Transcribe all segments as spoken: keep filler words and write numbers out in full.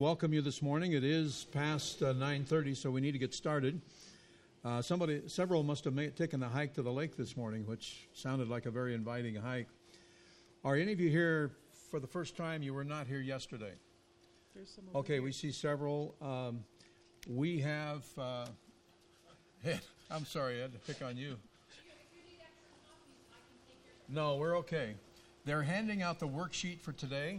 Welcome you this morning. It is past uh, nine thirty, so we need to get started. Uh, somebody, several must have made, taken the hike to the lake this morning, which sounded like a very inviting hike. Are any of you here for the first time? You were not here yesterday. There's some over okay, here. We see several. Um, we have, uh, Ed, I'm sorry, I had to pick on you. No, we're okay. They're handing out the worksheet for today.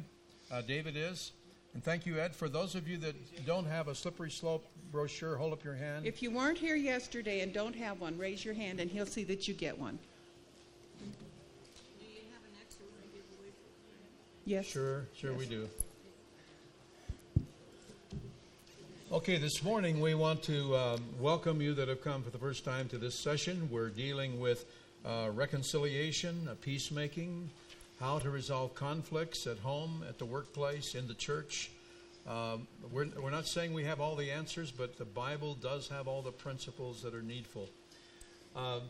Uh, David is. And thank you, Ed. For those of you that don't have a Slippery Slope brochure, hold up your hand. If you weren't here yesterday and don't have one, raise your hand and he'll see that you get one. Do you have an extra one to give away? Yes. Sure, sure yes. We do. Okay, this morning we want to um, welcome you that have come for the first time to this session. We're dealing with uh, reconciliation, peacemaking, how to resolve conflicts at home, at the workplace, in the church. Um, we're, we're not saying we have all the answers, but the Bible does have all the principles that are needful. Uh,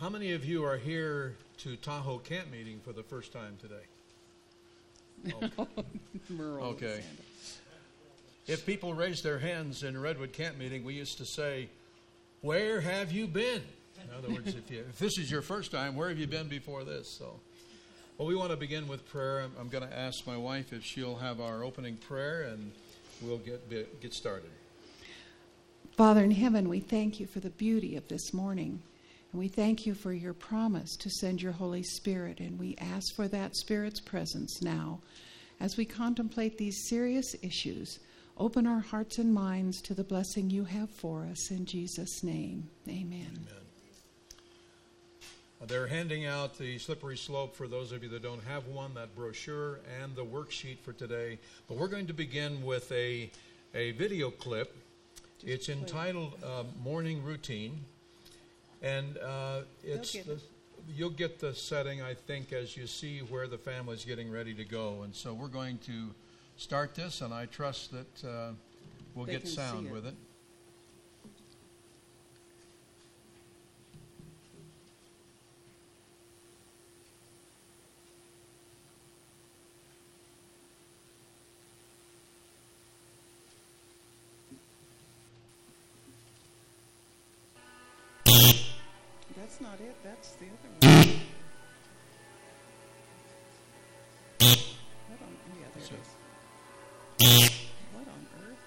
how many of you are here to Tahoe Camp Meeting for the first time today? Okay. okay. If people raise their hands in Redwood Camp Meeting, we used to say, "Where have you been?" In other words, if, you, if this is your first time, where have you been before this? So, well, we want to begin with prayer. I'm, I'm going to ask my wife if she'll have our opening prayer, and we'll get get started. Father in heaven, we thank you for the beauty of this morning, and we thank you for your promise to send your Holy Spirit, and we ask for that Spirit's presence now. As we contemplate these serious issues, open our hearts and minds to the blessing you have for us. In Jesus' name, amen. Amen. They're handing out the Slippery Slope for those of you that don't have one, that brochure and the worksheet for today. But we're going to begin with a, a video clip. Just it's entitled uh, Morning Routine. And uh, it's okay. the, you'll get the setting, I think, as you see where the family's getting ready to go. And so we're going to start this, and I trust that uh, we'll they get sound it. with it. That's not it. That's the other one. What on yeah, there sure. it is. What on earth?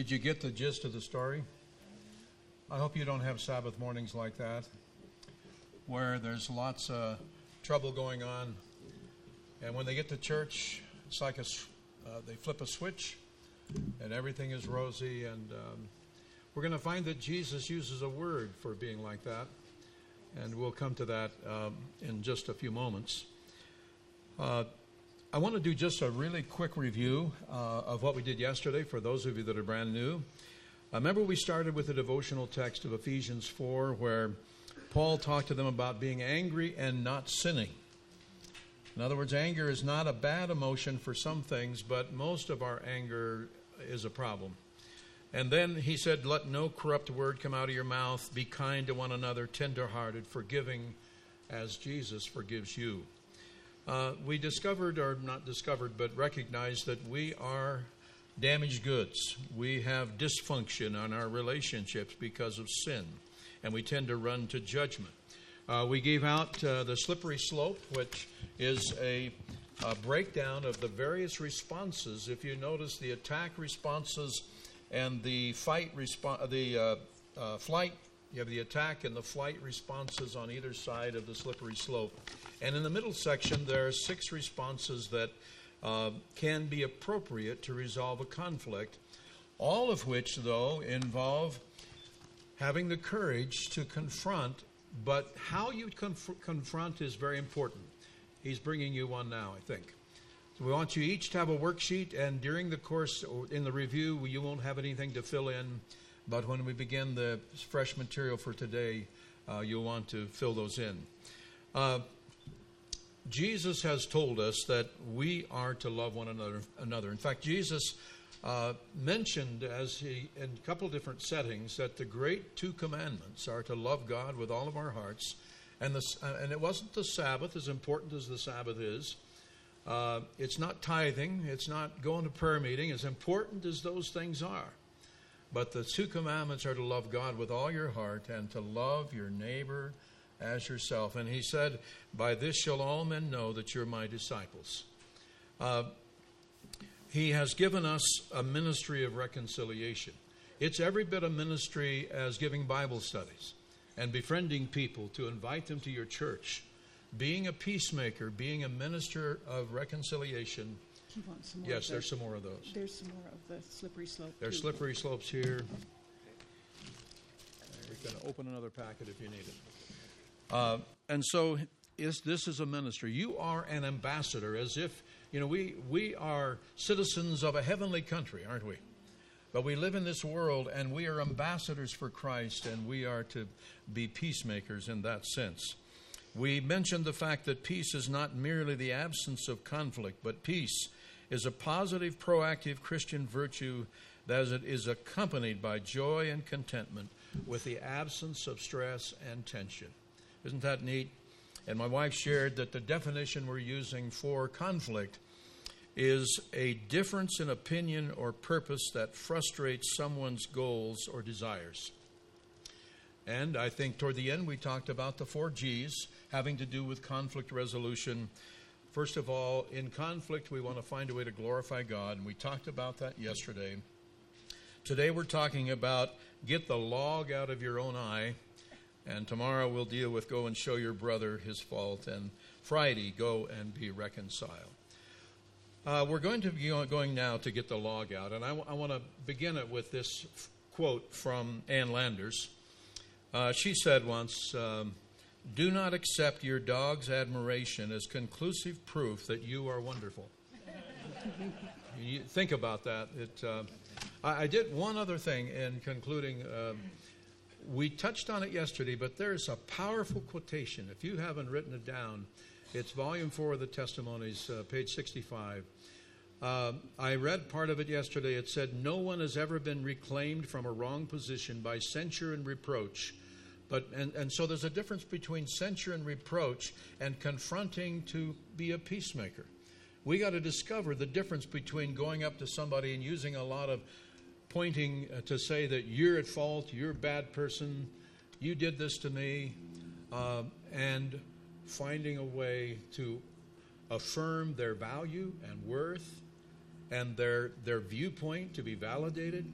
Did you get the gist of the story? I hope you don't have Sabbath mornings like that, where there's lots of trouble going on. And when they get to church, it's like a, uh, they flip a switch, and everything is rosy. And um, we're going to find that Jesus uses a word for being like that. And we'll come to that um, in just a few moments. Uh, I want to do just a really quick review uh, of what we did yesterday for those of you that are brand new. I remember we started with the devotional text of Ephesians four, where Paul talked to them about being angry and not sinning. In other words, anger is not a bad emotion for some things, but most of our anger is a problem. And then he said, let no corrupt word come out of your mouth. Be kind to one another, tenderhearted, forgiving as Jesus forgives you. Uh, we discovered, or not discovered, but recognized that we are damaged goods. We have dysfunction on our relationships because of sin, and we tend to run to judgment. Uh, we gave out uh, the Slippery Slope, which is a... a breakdown of the various responses. If you notice, the attack responses and the fight response, the uh, uh, flight, you have the attack and the flight responses on either side of the slippery slope. And in the middle section, there are six responses that uh, can be appropriate to resolve a conflict, all of which, though, involve having the courage to confront. But how you conf- confront is very important. He's bringing you one now, I think. So we want you each to have a worksheet, and during the course or in the review, you won't have anything to fill in. But when we begin the fresh material for today, uh, you'll want to fill those in. Uh, Jesus has told us that we are to love one another. another. In fact, Jesus uh, mentioned as he in a couple different settings that the great two commandments are to love God with all of our hearts. And, the, and it wasn't the Sabbath, as important as the Sabbath is. Uh, it's not tithing. It's not going to prayer meeting, as important as those things are. But the two commandments are to love God with all your heart and to love your neighbor as yourself. And he said, by this shall all men know that you're my disciples. Uh, he has given us a ministry of reconciliation. It's every bit a ministry as giving Bible studies and befriending people to invite them to your church, being a peacemaker, being a minister of reconciliation. You want some more? Yes, there's some more of those. There's some more of the slippery slope. There's too. Slippery slopes here. We're going to open another packet if you need it. Uh, and so is, this is a ministry. You are an ambassador, as if, you know, we, we are citizens of a heavenly country, aren't we? But we live in this world, and we are ambassadors for Christ, and we are to be peacemakers in that sense. We mentioned the fact that peace is not merely the absence of conflict, but peace is a positive, proactive Christian virtue that is, it is accompanied by joy and contentment with the absence of stress and tension. Isn't that neat? And my wife shared that the definition we're using for conflict is a difference in opinion or purpose that frustrates someone's goals or desires. And I think toward the end we talked about the four G's having to do with conflict resolution. First of all, in conflict we want to find a way to glorify God, and we talked about that yesterday. Today we're talking about get the log out of your own eye, and tomorrow we'll deal with go and show your brother his fault, and Friday go and be reconciled. Uh, we're going to be going now to get the log out, and I, w- I want to begin it with this f- quote from Ann Landers. Uh, she said once, um, do not accept your dog's admiration as conclusive proof that you are wonderful. You think about that. It, uh, I, I did one other thing in concluding. Uh, we touched on it yesterday, but there's a powerful quotation. If you haven't written it down, it's Volume four of the Testimonies, uh, page sixty-five. Uh, I read part of it yesterday. It said, no one has ever been reclaimed from a wrong position by censure and reproach. But and, and so there's a difference between censure and reproach and confronting to be a peacemaker. We got to discover the difference between going up to somebody and using a lot of pointing to say that you're at fault, you're a bad person, you did this to me, uh, and finding a way to affirm their value and worth and their their viewpoint to be validated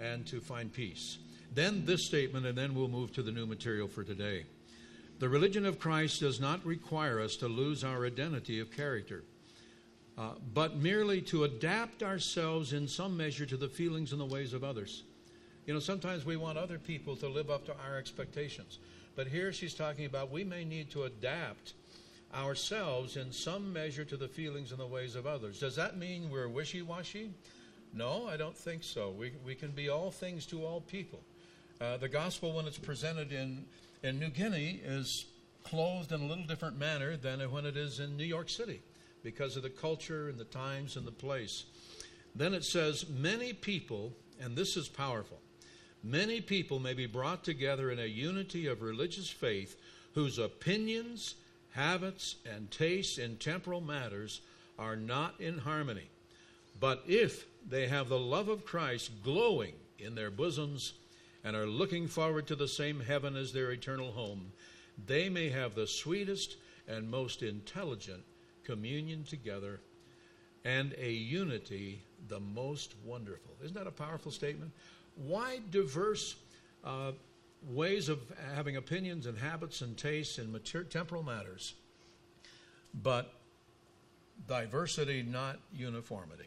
and to find peace. Then this statement, and then we'll move to the new material for today. The religion of Christ does not require us to lose our identity of character, uh, but merely to adapt ourselves in some measure to the feelings and the ways of others. You know, sometimes we want other people to live up to our expectations. But here she's talking about we may need to adapt ourselves in some measure to the feelings and the ways of others. Does that mean we're wishy-washy? No, I don't think so. We, we can be all things to all people. Uh, the gospel, when it's presented in, in New Guinea, is clothed in a little different manner than when it is in New York City because of the culture and the times and the place. Then it says, many people, and this is powerful, many people may be brought together in a unity of religious faith whose opinions, habits, and tastes in temporal matters are not in harmony. But if they have the love of Christ glowing in their bosoms and are looking forward to the same heaven as their eternal home, they may have the sweetest and most intelligent communion together and a unity the most wonderful. Isn't that a powerful statement? Why diverse uh, ways of having opinions and habits and tastes in mature, temporal matters, but diversity, not uniformity.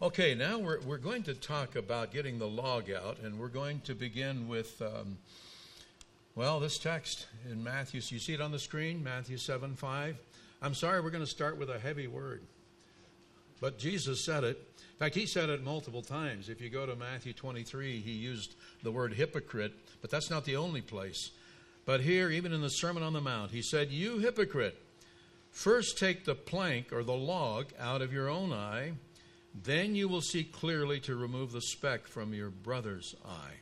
Okay, now we're, we're going to talk about getting the log out, and we're going to begin with, um, well, this text in Matthew. You see it on the screen, Matthew seven five. I'm sorry, we're going to start with a heavy word, but Jesus said it. In fact, he said it multiple times. If you go to Matthew twenty-three, he used the word hypocrite, but that's not the only place. But here, even in the Sermon on the Mount, he said, "You hypocrite, first take the plank or the log out of your own eye, then you will see clearly to remove the speck from your brother's eye."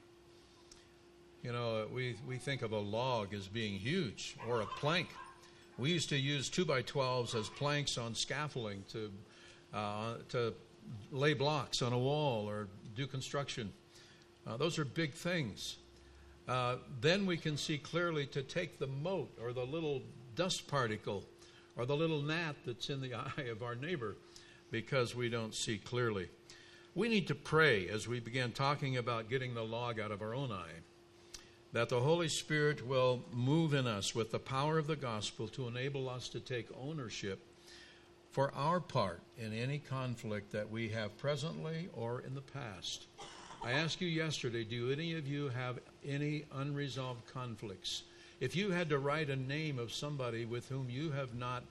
You know, we, we think of a log as being huge, or a plank. We used to use two by twelves as planks on scaffolding to, uh, to lay blocks on a wall or do construction. Uh, those are big things. Uh, then we can see clearly to take the mote or the little dust particle or the little gnat that's in the eye of our neighbor, because we don't see clearly. We need to pray as we begin talking about getting the log out of our own eye, that the Holy Spirit will move in us with the power of the gospel to enable us to take ownership for our part in any conflict that we have presently or in the past. I asked you yesterday, do any of you have any unresolved conflicts? If you had to write a name of somebody with whom you have not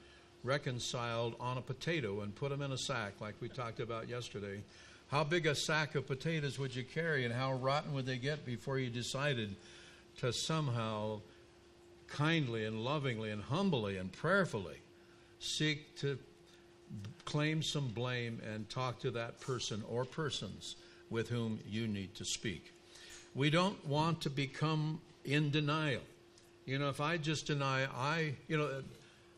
reconciled on a potato and put them in a sack like we talked about yesterday, how big a sack of potatoes would you carry and how rotten would they get before you decided to somehow kindly and lovingly and humbly and prayerfully seek to claim some blame and talk to that person or persons with whom you need to speak? We don't want to become in denial. You know, if I just deny, I, you know,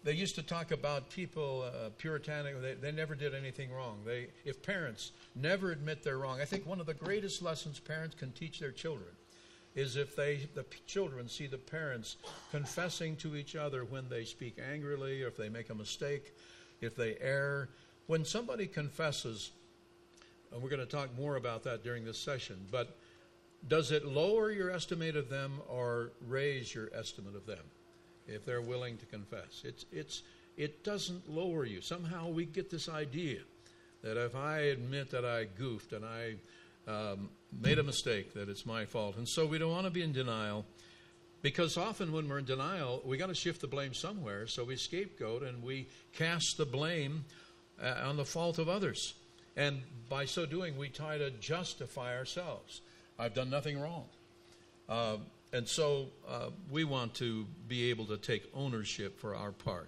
they used to talk about people, uh, puritanical, they, they never did anything wrong. They, if parents never admit they're wrong, I think one of the greatest lessons parents can teach their children is if they, the children see the parents confessing to each other when they speak angrily, or if they make a mistake, if they err. When somebody confesses, and we're going to talk more about that during this session, but does it lower your estimate of them or raise your estimate of them? If they're willing to confess, it's it's it doesn't lower you. Somehow we get this idea that if I admit that I goofed and I um, made a mistake, that it's my fault. And so we don't want to be in denial, because often when we're in denial, we got to shift the blame somewhere. So we scapegoat and we cast the blame uh, on the fault of others. And by so doing, we try to justify ourselves. I've done nothing wrong. Uh, And so uh, we want to be able to take ownership for our part.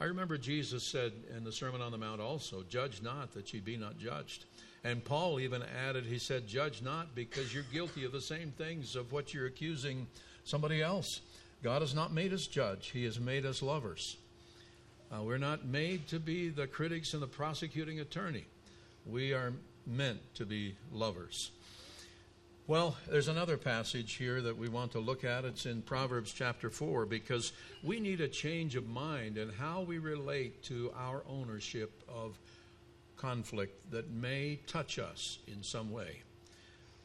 I remember Jesus said in the Sermon on the Mount also, "Judge not that ye be not judged." And Paul even added, he said, "Judge not because you're guilty of the same things of what you're accusing somebody else." God has not made us judge. He has made us lovers. Uh, we're not made to be the critics and the prosecuting attorney. We are meant to be lovers. Well, there's another passage here that we want to look at. It's in Proverbs chapter four, because we need a change of mind in how we relate to our ownership of conflict that may touch us in some way.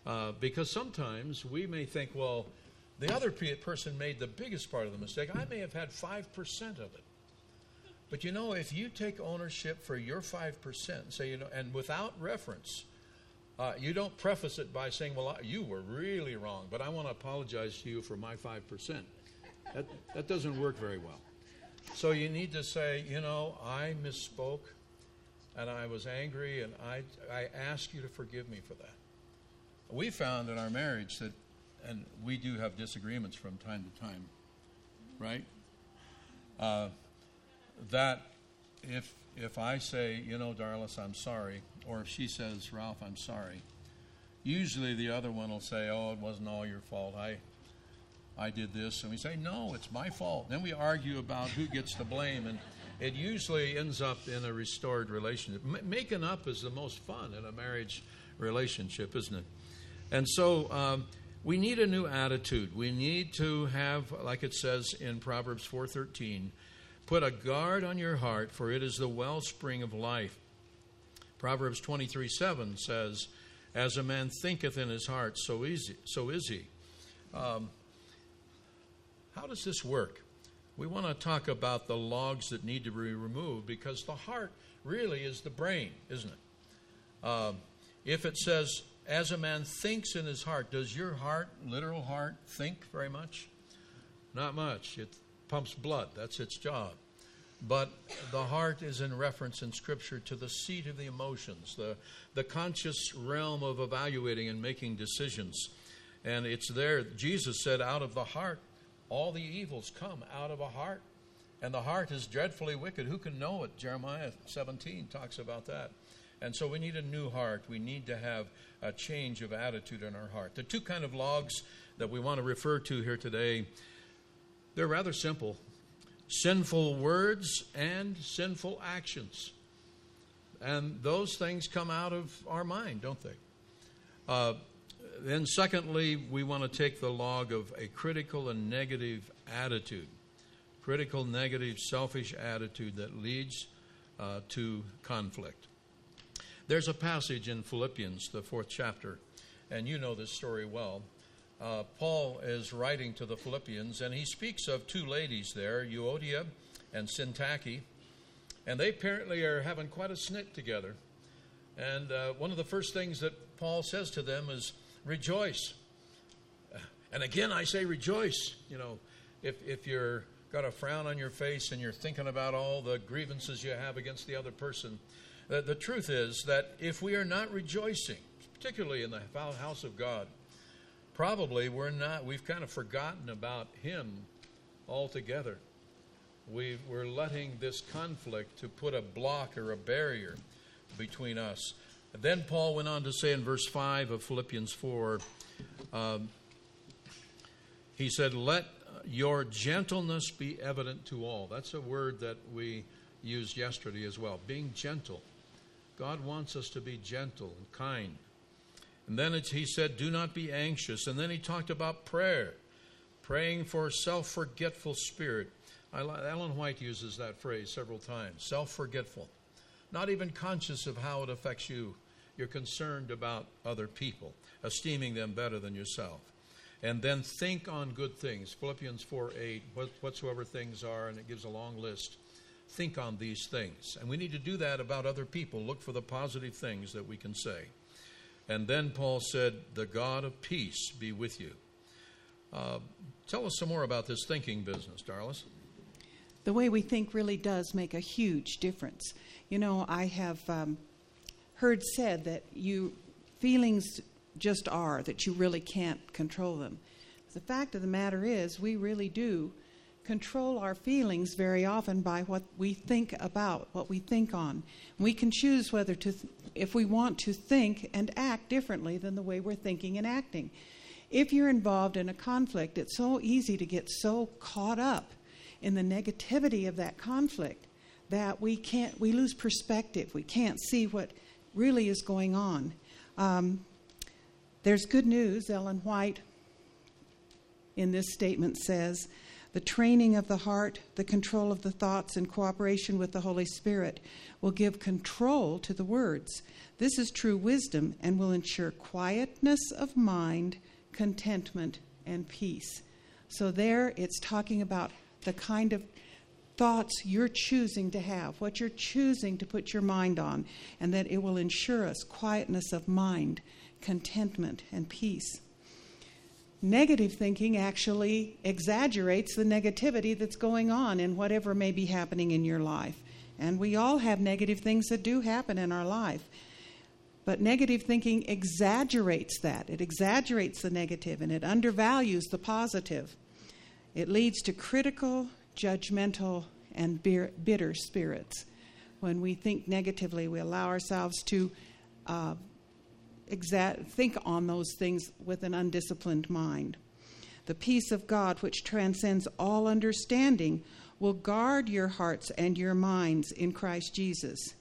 Uh, because sometimes we may think, well, the other person made the biggest part of the mistake. I may have had five percent of it. But, you know, if you take ownership for your five percent and say, you know, and without reference, uh, you don't preface it by saying, well, I, you were really wrong, but I want to apologize to you for my five percent. That, that doesn't work very well. So you need to say, you know, I misspoke and I was angry and I, I ask you to forgive me for that. We found in our marriage that, and we do have disagreements from time to time, right? Uh, that if if I say, you know, Darla, I'm sorry, or if she says, Ralph, I'm sorry, usually the other one will say, oh, it wasn't all your fault. I I did this. And we say, no, it's my fault. Then we argue about who gets the blame, and it usually ends up in a restored relationship. M- making up is the most fun in a marriage relationship, isn't it? And so um, we need a new attitude. We need to have, like it says in Proverbs four thirteen, put a guard on your heart, for it is the wellspring of life. Proverbs twenty-three seven says, as a man thinketh in his heart, so, easy, so is he. Um, how does this work? We want to talk about the logs that need to be removed, because the heart really is the brain, isn't it? Um, if it says, as a man thinks in his heart, does your heart, literal heart, think very much? Not much. It pumps blood. That's its job. But the heart is in reference in Scripture to the seat of the emotions, the, the conscious realm of evaluating and making decisions. And it's there. Jesus said, out of the heart, all the evils come out of a heart. And the heart is dreadfully wicked. Who can know it? Jeremiah seventeen talks about that. And so we need a new heart. We need to have a change of attitude in our heart. The two kind of logs that we want to refer to here today, they're rather simple. Sinful words and sinful actions. And those things come out of our mind, don't they? Uh, then secondly, we want to take the log of a critical and negative attitude. Critical, negative, selfish attitude that leads uh, to conflict. There's a passage in Philippians, the fourth chapter, and you know this story well. Uh, Paul is writing to the Philippians, and he speaks of two ladies there, Euodia and Syntyche, and they apparently are having quite a snit together. And uh, one of the first things that Paul says to them is, rejoice. And again, I say rejoice. You know, if, if you're got a frown on your face and you're thinking about all the grievances you have against the other person, the truth is that if we are not rejoicing, particularly in the house of God, probably we're not, we've kind of forgotten about Him altogether. We've, we're letting this conflict to put a block or a barrier between us. Then Paul went on to say in verse five of Philippians four, um, he said, let your gentleness be evident to all. That's a word that we used yesterday as well, being gentle. God wants us to be gentle and kind. And then it's, he said, do not be anxious. And then he talked about prayer, praying for a self-forgetful spirit. I, Ellen White uses that phrase several times, self-forgetful. Not even conscious of how it affects you. You're concerned about other people, esteeming them better than yourself. And then think on good things. Philippians four eight, whatsoever things are, and it gives a long list. Think on these things. And we need to do that about other people. Look for the positive things that we can say. And then Paul said, the God of peace be with you. Uh, tell us some more about this thinking business, Darla. The way we think really does make a huge difference. You know, I have um, heard said that you feelings just are, that you really can't control them. The fact of the matter is we really do control our feelings very often by what we think about, what we think on. We can choose whether to, th- if we want to think and act differently than the way we're thinking and acting. If you're involved in a conflict, it's so easy to get so caught up in the negativity of that conflict that we can't, we lose perspective. We can't see what really is going on. Um, there's good news. Ellen White in this statement says, The training of the heart, the control of the thoughts, and cooperation with the Holy Spirit will give control to the words. This is true wisdom and will ensure quietness of mind, contentment, and peace. So there it's talking about the kind of thoughts you're choosing to have, what you're choosing to put your mind on, and that it will ensure us quietness of mind, contentment, and peace. Negative thinking actually exaggerates the negativity that's going on in whatever may be happening in your life. And we all have negative things that do happen in our life. But negative thinking exaggerates that. It exaggerates the negative, and it undervalues the positive. It leads to critical, judgmental, and bitter spirits. When we think negatively, we allow ourselves to uh, Exact, think on those things with an undisciplined mind. The peace of God, which transcends all understanding, will guard your hearts and your minds in Christ Jesus.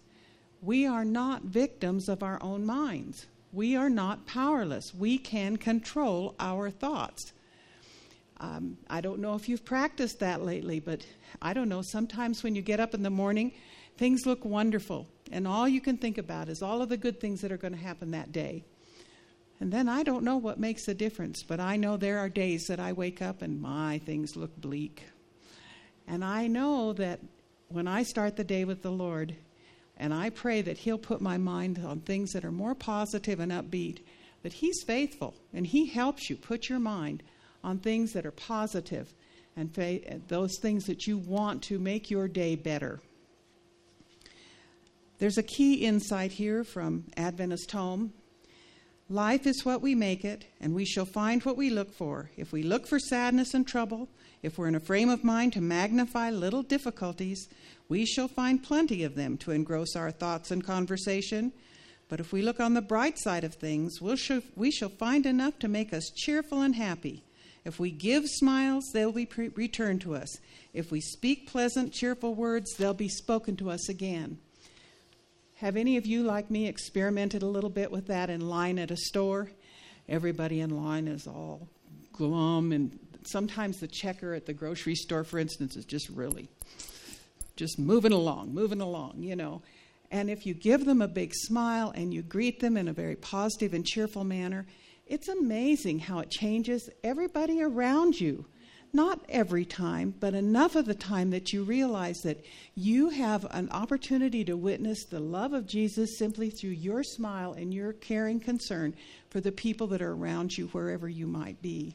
We are not victims of our own minds. We are not powerless. We can control our thoughts. Um, I don't know if you've practiced that lately, but I don't know, sometimes when you get up in the morning, things look wonderful. And all you can think about is all of the good things that are going to happen that day. And then I don't know what makes a difference, but I know there are days that I wake up and my things look bleak. And I know that when I start the day with the Lord, and I pray that he'll put my mind on things that are more positive and upbeat, that he's faithful and he helps you put your mind on things that are positive and fa- those things that you want to make your day better. There's a key insight here from Adventist Home. Life is what we make it, and we shall find what we look for. If we look for sadness and trouble, if we're in a frame of mind to magnify little difficulties, we shall find plenty of them to engross our thoughts and conversation. But if we look on the bright side of things, we'll sh- we shall find enough to make us cheerful and happy. If we give smiles, they'll be pre- returned to us. If we speak pleasant, cheerful words, they'll be spoken to us again. Have any of you, like me, experimented a little bit with that in line at a store? Everybody in line is all glum, and sometimes the checker at the grocery store, for instance, is just really just moving along, moving along, you know. And if you give them a big smile and you greet them in a very positive and cheerful manner, it's amazing how it changes everybody around you. Not every time, but enough of the time that you realize that you have an opportunity to witness the love of Jesus simply through your smile and your caring concern for the people that are around you, wherever you might be.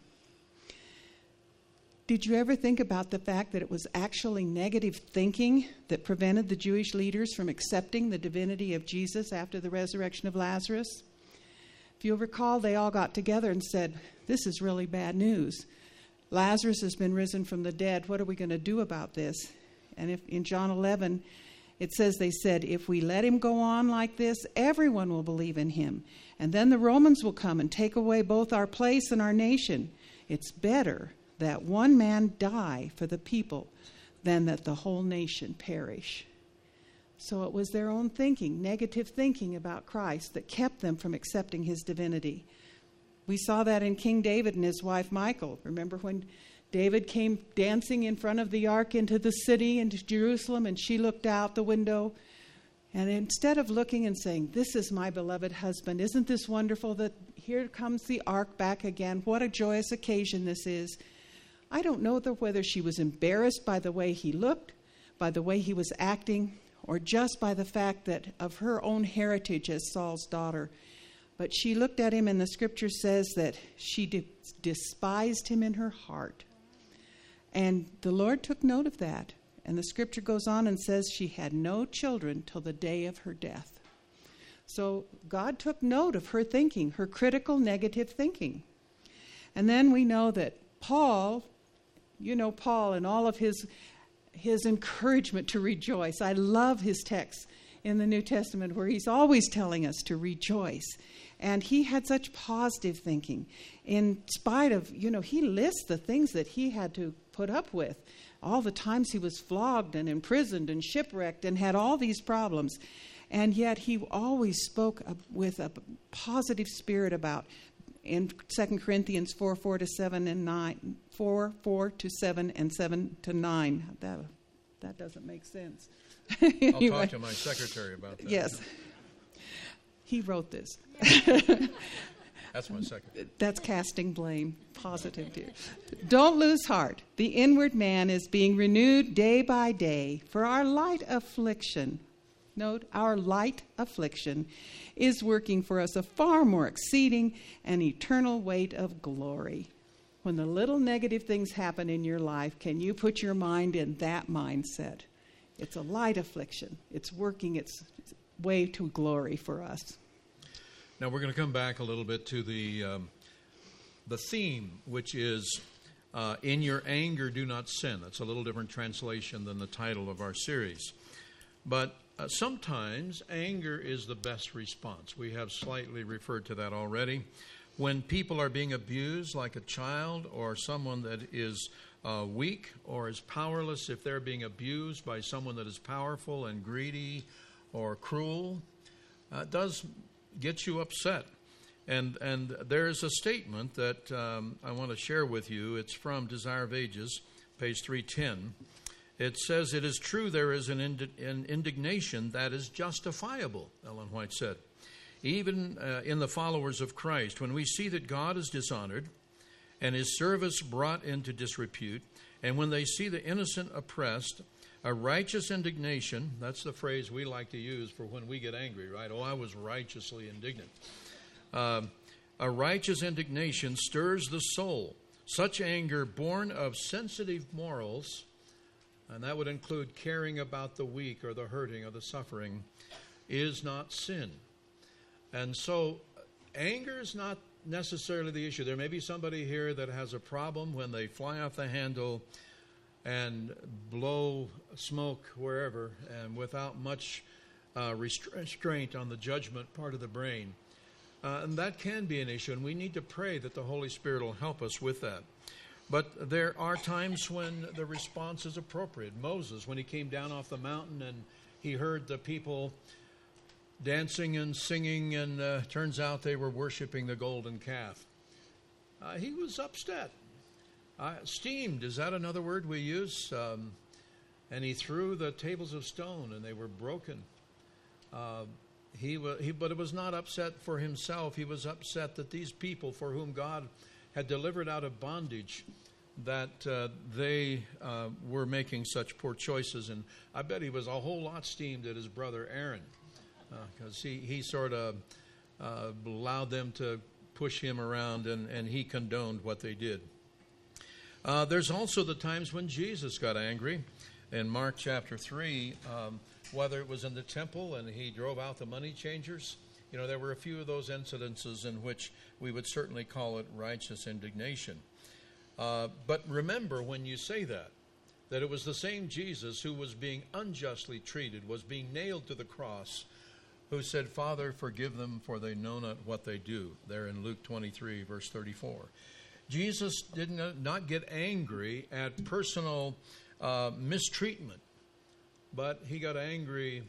Did you ever think about the fact that it was actually negative thinking that prevented the Jewish leaders from accepting the divinity of Jesus after the resurrection of Lazarus? If you'll recall, they all got together and said, "This is really bad news. Lazarus has been risen from the dead. What are we going to do about this?" And if, in John eleven, it says they said, "If we let him go on like this, everyone will believe in him. And then the Romans will come and take away both our place and our nation. It's better that one man die for the people than that the whole nation perish." So it was their own thinking, negative thinking about Christ, that kept them from accepting his divinity. We saw that in King David and his wife Michal. Remember when David came dancing in front of the ark into the city, into Jerusalem, and she looked out the window. And instead of looking and saying, "This is my beloved husband. Isn't this wonderful that here comes the ark back again? What a joyous occasion this is." I don't know whether she was embarrassed by the way he looked, by the way he was acting, or just by the fact that of her own heritage as Saul's daughter. But she looked at him, and the scripture says that she de- despised him in her heart. And the Lord took note of that. And the scripture goes on and says she had no children till the day of her death. So God took note of her thinking, her critical negative thinking. And then we know that Paul, you know Paul and all of his, his encouragement to rejoice. I love his text in the New Testament where he's always telling us to rejoice. And he had such positive thinking in spite of, you know, he lists the things that he had to put up with. All the times he was flogged and imprisoned and shipwrecked and had all these problems. And yet he always spoke with a positive spirit about in Second Corinthians four, four to seven and nine, four, four to seven and seven to nine. That, that doesn't make sense. Anyway. I'll talk to my secretary about that. Yes. He wrote this. That's my secretary. That's casting blame. Positive, dear. Don't lose heart. The inward man is being renewed day by day, for our light affliction, note, our light affliction is working for us a far more exceeding and eternal weight of glory. When the little negative things happen in your life, can you put your mind in that mindset? It's a light affliction. It's working its way to glory for us. Now we're going to come back a little bit to the um, the theme, which is uh, in your anger, do not sin. That's a little different translation than the title of our series. But Uh, sometimes anger is the best response. We have slightly referred to that already. When people are being abused, like a child or someone that is uh, weak or is powerless, if they're being abused by someone that is powerful and greedy or cruel, uh, it does get you upset. And, and there's a statement that um, I want to share with you. It's from Desire of Ages, page three ten. It says, "It is true there is an, ind- an indignation that is justifiable," Ellen White said, "even uh, in the followers of Christ. When we see that God is dishonored and his service brought into disrepute, and when they see the innocent oppressed, a righteous indignation," that's the phrase we like to use for when we get angry, right? Oh, I was righteously indignant. Uh, a righteous indignation stirs the soul. Such anger, born of sensitive morals, and that would include caring about the weak or the hurting or the suffering, is not sin. And so anger is not necessarily the issue. There may be somebody here that has a problem when they fly off the handle and blow smoke wherever and without much uh, restraint on the judgment part of the brain. Uh, and that can be an issue, and we need to pray that the Holy Spirit will help us with that. But there are times when the response is appropriate. Moses, when he came down off the mountain and he heard the people dancing and singing, and uh, turns out they were worshiping the golden calf. Uh, he was upset. Uh, steamed, is that another word we use? Um, and he threw the tables of stone and they were broken. Uh, he, wa- he, but it was not upset for himself. He was upset that these people for whom God had delivered out of bondage, that uh, they uh, were making such poor choices. And I bet he was a whole lot steamed at his brother Aaron, because uh, he, he sort of uh, allowed them to push him around, and, and he condoned what they did. Uh, there's also the times when Jesus got angry. In Mark chapter three, um, whether it was in the temple and he drove out the money changers, you know, there were a few of those incidences in which we would certainly call it righteous indignation. Uh, but remember when you say that, that it was the same Jesus who was being unjustly treated, was being nailed to the cross, who said, "Father, forgive them, for they know not what they do." There in Luke twenty-three, verse thirty-four. Jesus did not get angry at personal uh, mistreatment, but he got angry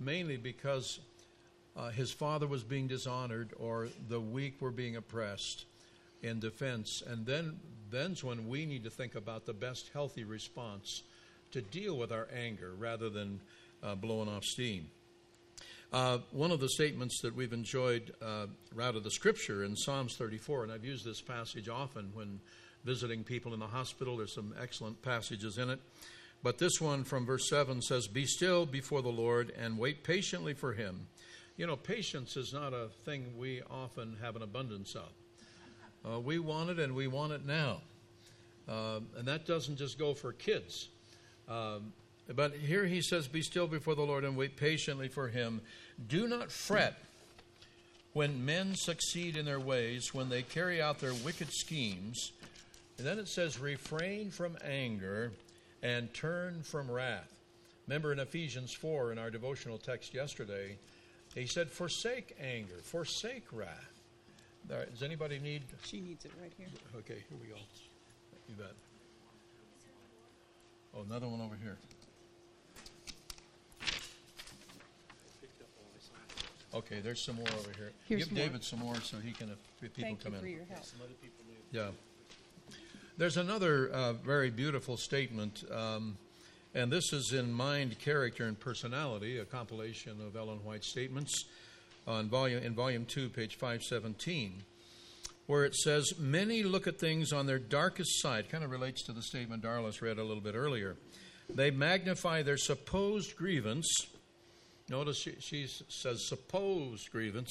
mainly because Uh, his father was being dishonored, or the weak were being oppressed in defense. And then then's when we need to think about the best healthy response to deal with our anger rather than uh, blowing off steam. Uh, one of the statements that we've enjoyed uh, out of the scripture in Psalms thirty-four, and I've used this passage often when visiting people in the hospital. There's some excellent passages in it. But this one from verse seven says, "Be still before the Lord and wait patiently for him." You know, patience is not a thing we often have an abundance of. Uh, we want it, and we want it now. Um, and that doesn't just go for kids. Um, but here he says, "Be still before the Lord and wait patiently for him. Do not fret when men succeed in their ways, when they carry out their wicked schemes." And then it says, "Refrain from anger and turn from wrath." Remember in Ephesians four, in our devotional text yesterday, he said, "Forsake anger, forsake wrath." Right, does anybody need? She needs it right here. Okay, here we go. You bet. Oh, another one over here. Okay, there's some more over here. Here's Give more. David some more so he can, if people Thank come in. Thank you for in. your help. Yeah. There's another uh, very beautiful statement, um, and this is in Mind, Character, and Personality, a compilation of Ellen White's statements on volume in Volume two, page five seventeen, where it says, "Many look at things on their darkest side." Kind of relates to the statement Darla's read a little bit earlier. "They magnify their supposed grievance." Notice she, she says supposed grievance.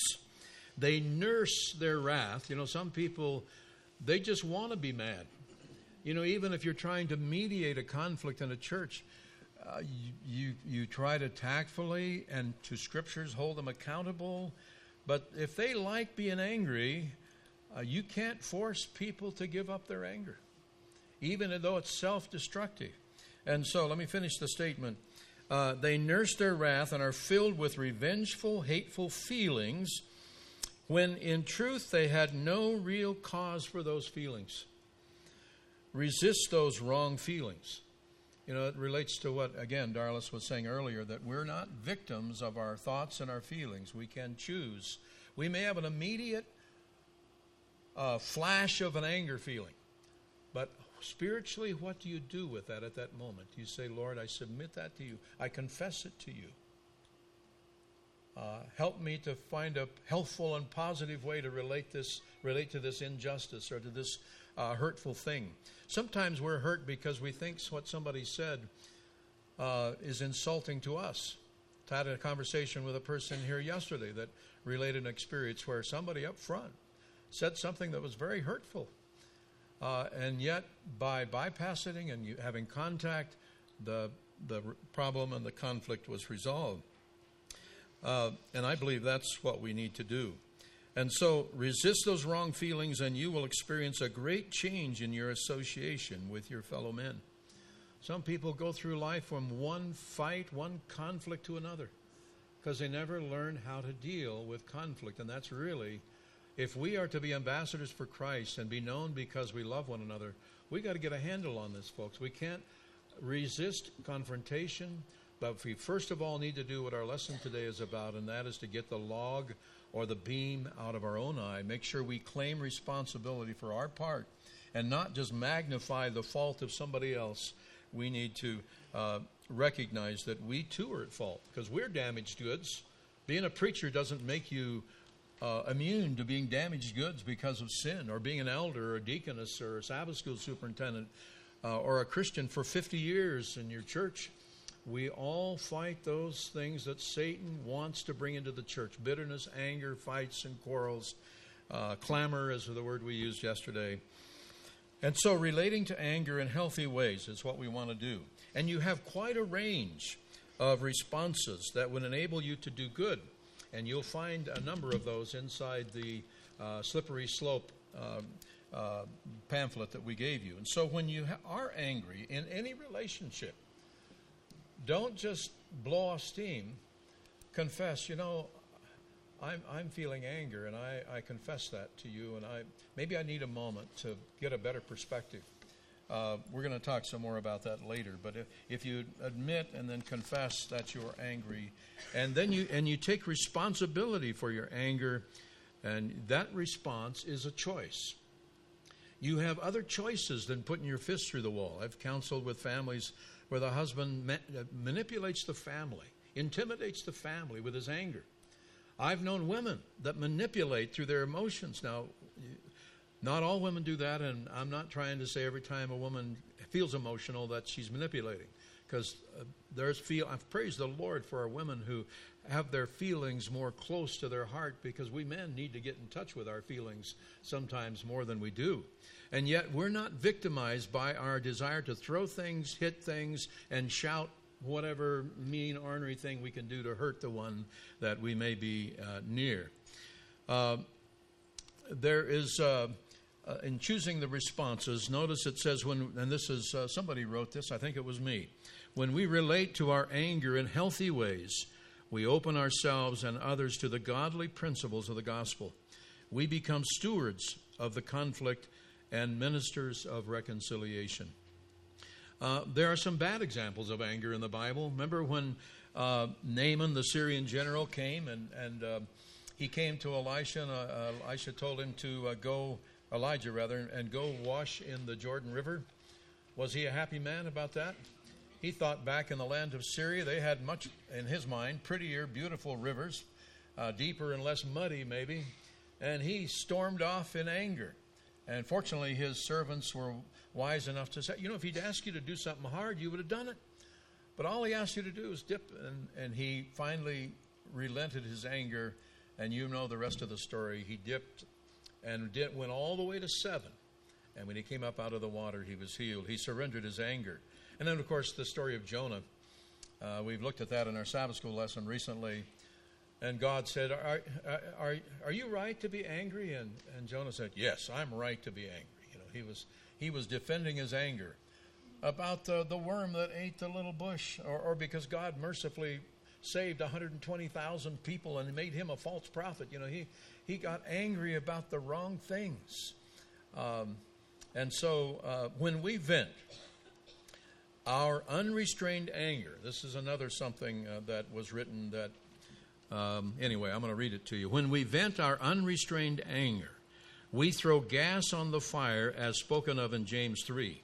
"They nurse their wrath." You know, some people, they just want to be mad. You know, even if you're trying to mediate a conflict in a church, uh, you, you, you try to tactfully and to scriptures hold them accountable. But if they like being angry, uh, you can't force people to give up their anger, even though it's self-destructive. And so let me finish the statement. Uh, "they nurse their wrath and are filled with revengeful, hateful feelings, when in truth they had no real cause for those feelings." Resist those wrong feelings. You know, it relates to what, again, Darlis was saying earlier, that we're not victims of our thoughts and our feelings. We can choose. We may have an immediate uh, flash of an anger feeling, but spiritually, what do you do with that at that moment? You say, "Lord, I submit that to you. I confess it to you. Uh, help me to find a healthful and positive way to relate this, relate to this injustice or to this uh, hurtful thing." Sometimes we're hurt because we think what somebody said uh, is insulting to us. I had a conversation with a person here yesterday that related an experience where somebody up front said something that was very hurtful. Uh, and yet, by bypassing and you, having contact, the the problem and the conflict was resolved. Uh, and I believe that's what we need to do. And so, resist those wrong feelings, and you will experience a great change in your association with your fellow men. Some people go through life from one fight, one conflict to another, because they never learn how to deal with conflict, and that's really... If we are to be ambassadors for Christ and be known because we love one another, we got to get a handle on this, folks. We can't resist confrontation, but we first of all need to do what our lesson today is about, and that is to get the log or the beam out of our own eye. Make sure we claim responsibility for our part and not just magnify the fault of somebody else. We need to uh, recognize that we too are at fault because we're damaged goods. Being a preacher doesn't make you Uh, immune to being damaged goods because of sin, or being an elder or a deaconess or a Sabbath school superintendent uh, or a Christian for fifty years in your church. We all fight those things that Satan wants to bring into the church: bitterness, anger, fights and quarrels, uh, clamor is the word we used yesterday. And so relating to anger in healthy ways is what we want to do. And you have quite a range of responses that would enable you to do good. And you'll find a number of those inside the uh, Slippery Slope uh, uh, pamphlet that we gave you. And so when you ha- are angry in any relationship, don't just blow off steam. Confess, you know, I'm, I'm feeling anger, and I, I confess that to you. And I maybe I need a moment to get a better perspective. Uh, we're going to talk some more about that later. But if, if you admit and then confess that you are angry, and then you and you take responsibility for your anger, and that response is a choice. You have other choices than putting your fist through the wall. I've counseled with families where the husband ma- manipulates the family, intimidates the family with his anger. I've known women that manipulate through their emotions. Now, not all women do that, and I'm not trying to say every time a woman feels emotional that she's manipulating, because uh, there's feel. I've praised the Lord for our women who have their feelings more close to their heart, because we men need to get in touch with our feelings sometimes more than we do. And yet we're not victimized by our desire to throw things, hit things, and shout whatever mean, ornery thing we can do to hurt the one that we may be uh, near. Uh, there is... Uh, Uh, in choosing the responses, notice it says when, and this is, uh, somebody wrote this, I think it was me, when we relate to our anger in healthy ways, we open ourselves and others to the godly principles of the gospel. We become stewards of the conflict and ministers of reconciliation. Uh, there are some bad examples of anger in the Bible. Remember when uh, Naaman, the Syrian general, came, and, and uh, he came to Elisha, and uh, Elisha told him to uh, go, Elijah rather, and go wash in the Jordan River. Was he a happy man about that? He thought back in the land of Syria, they had much, in his mind, prettier, beautiful rivers, uh, deeper and less muddy maybe, and he stormed off in anger. And fortunately, his servants were wise enough to say, you know, if he'd asked you to do something hard, you would have done it. But all he asked you to do is dip, and, and he finally relented his anger, and you know the rest of the story. He dipped and did, went all the way to seven, and when he came up out of the water, he was healed. He surrendered his anger. And then, of course, the story of Jonah. Uh, we've looked at that in our Sabbath school lesson recently. And God said, are, are, are you right to be angry? And, and Jonah said, yes, I'm right to be angry. You know, he was he was defending his anger about the, the worm that ate the little bush, or, or because God mercifully saved one hundred twenty thousand people and made him a false prophet. You know, he, he got angry about the wrong things. Um, and so uh, when we vent our unrestrained anger, this is another something uh, that was written that, Um, anyway, I'm going to read it to you. When we vent our unrestrained anger, we throw gas on the fire as spoken of in James three.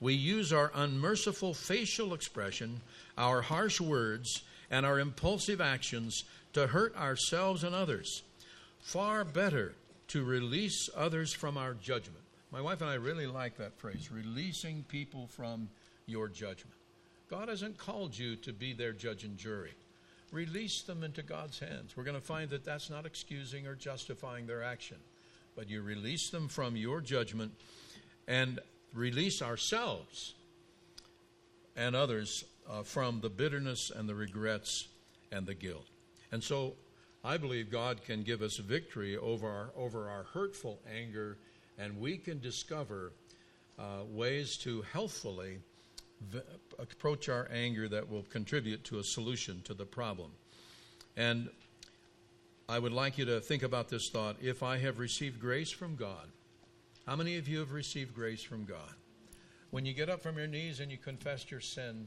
We use our unmerciful facial expression, our harsh words, and our impulsive actions to hurt ourselves and others. Far better to release others from our judgment. My wife and I really like that phrase, releasing people from your judgment. God hasn't called you to be their judge and jury. Release them into God's hands. We're going to find that that's not excusing or justifying their action, but you release them from your judgment and release ourselves and others uh, from the bitterness and the regrets and the guilt. And so I believe God can give us victory over our, over our hurtful anger, and we can discover uh, ways to healthfully approach our anger that will contribute to a solution to the problem. And I would like you to think about this thought: if I have received grace from God. How many of you have received grace from God? When you get up from your knees and you confess your sin,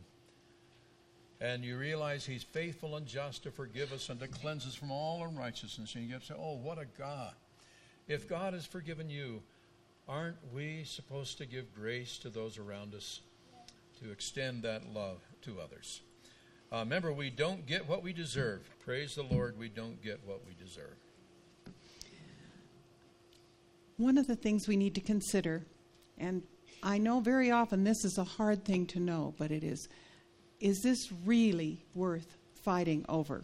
and you realize he's faithful and just to forgive us and to cleanse us from all unrighteousness, and you get up and say, oh, what a God. If God has forgiven you, aren't we supposed to give grace to those around us, to extend that love to others? Uh, remember, we don't get what we deserve. Praise the Lord, we don't get what we deserve. One of the things we need to consider, and I know very often this is a hard thing to know, but it is, is this really worth fighting over?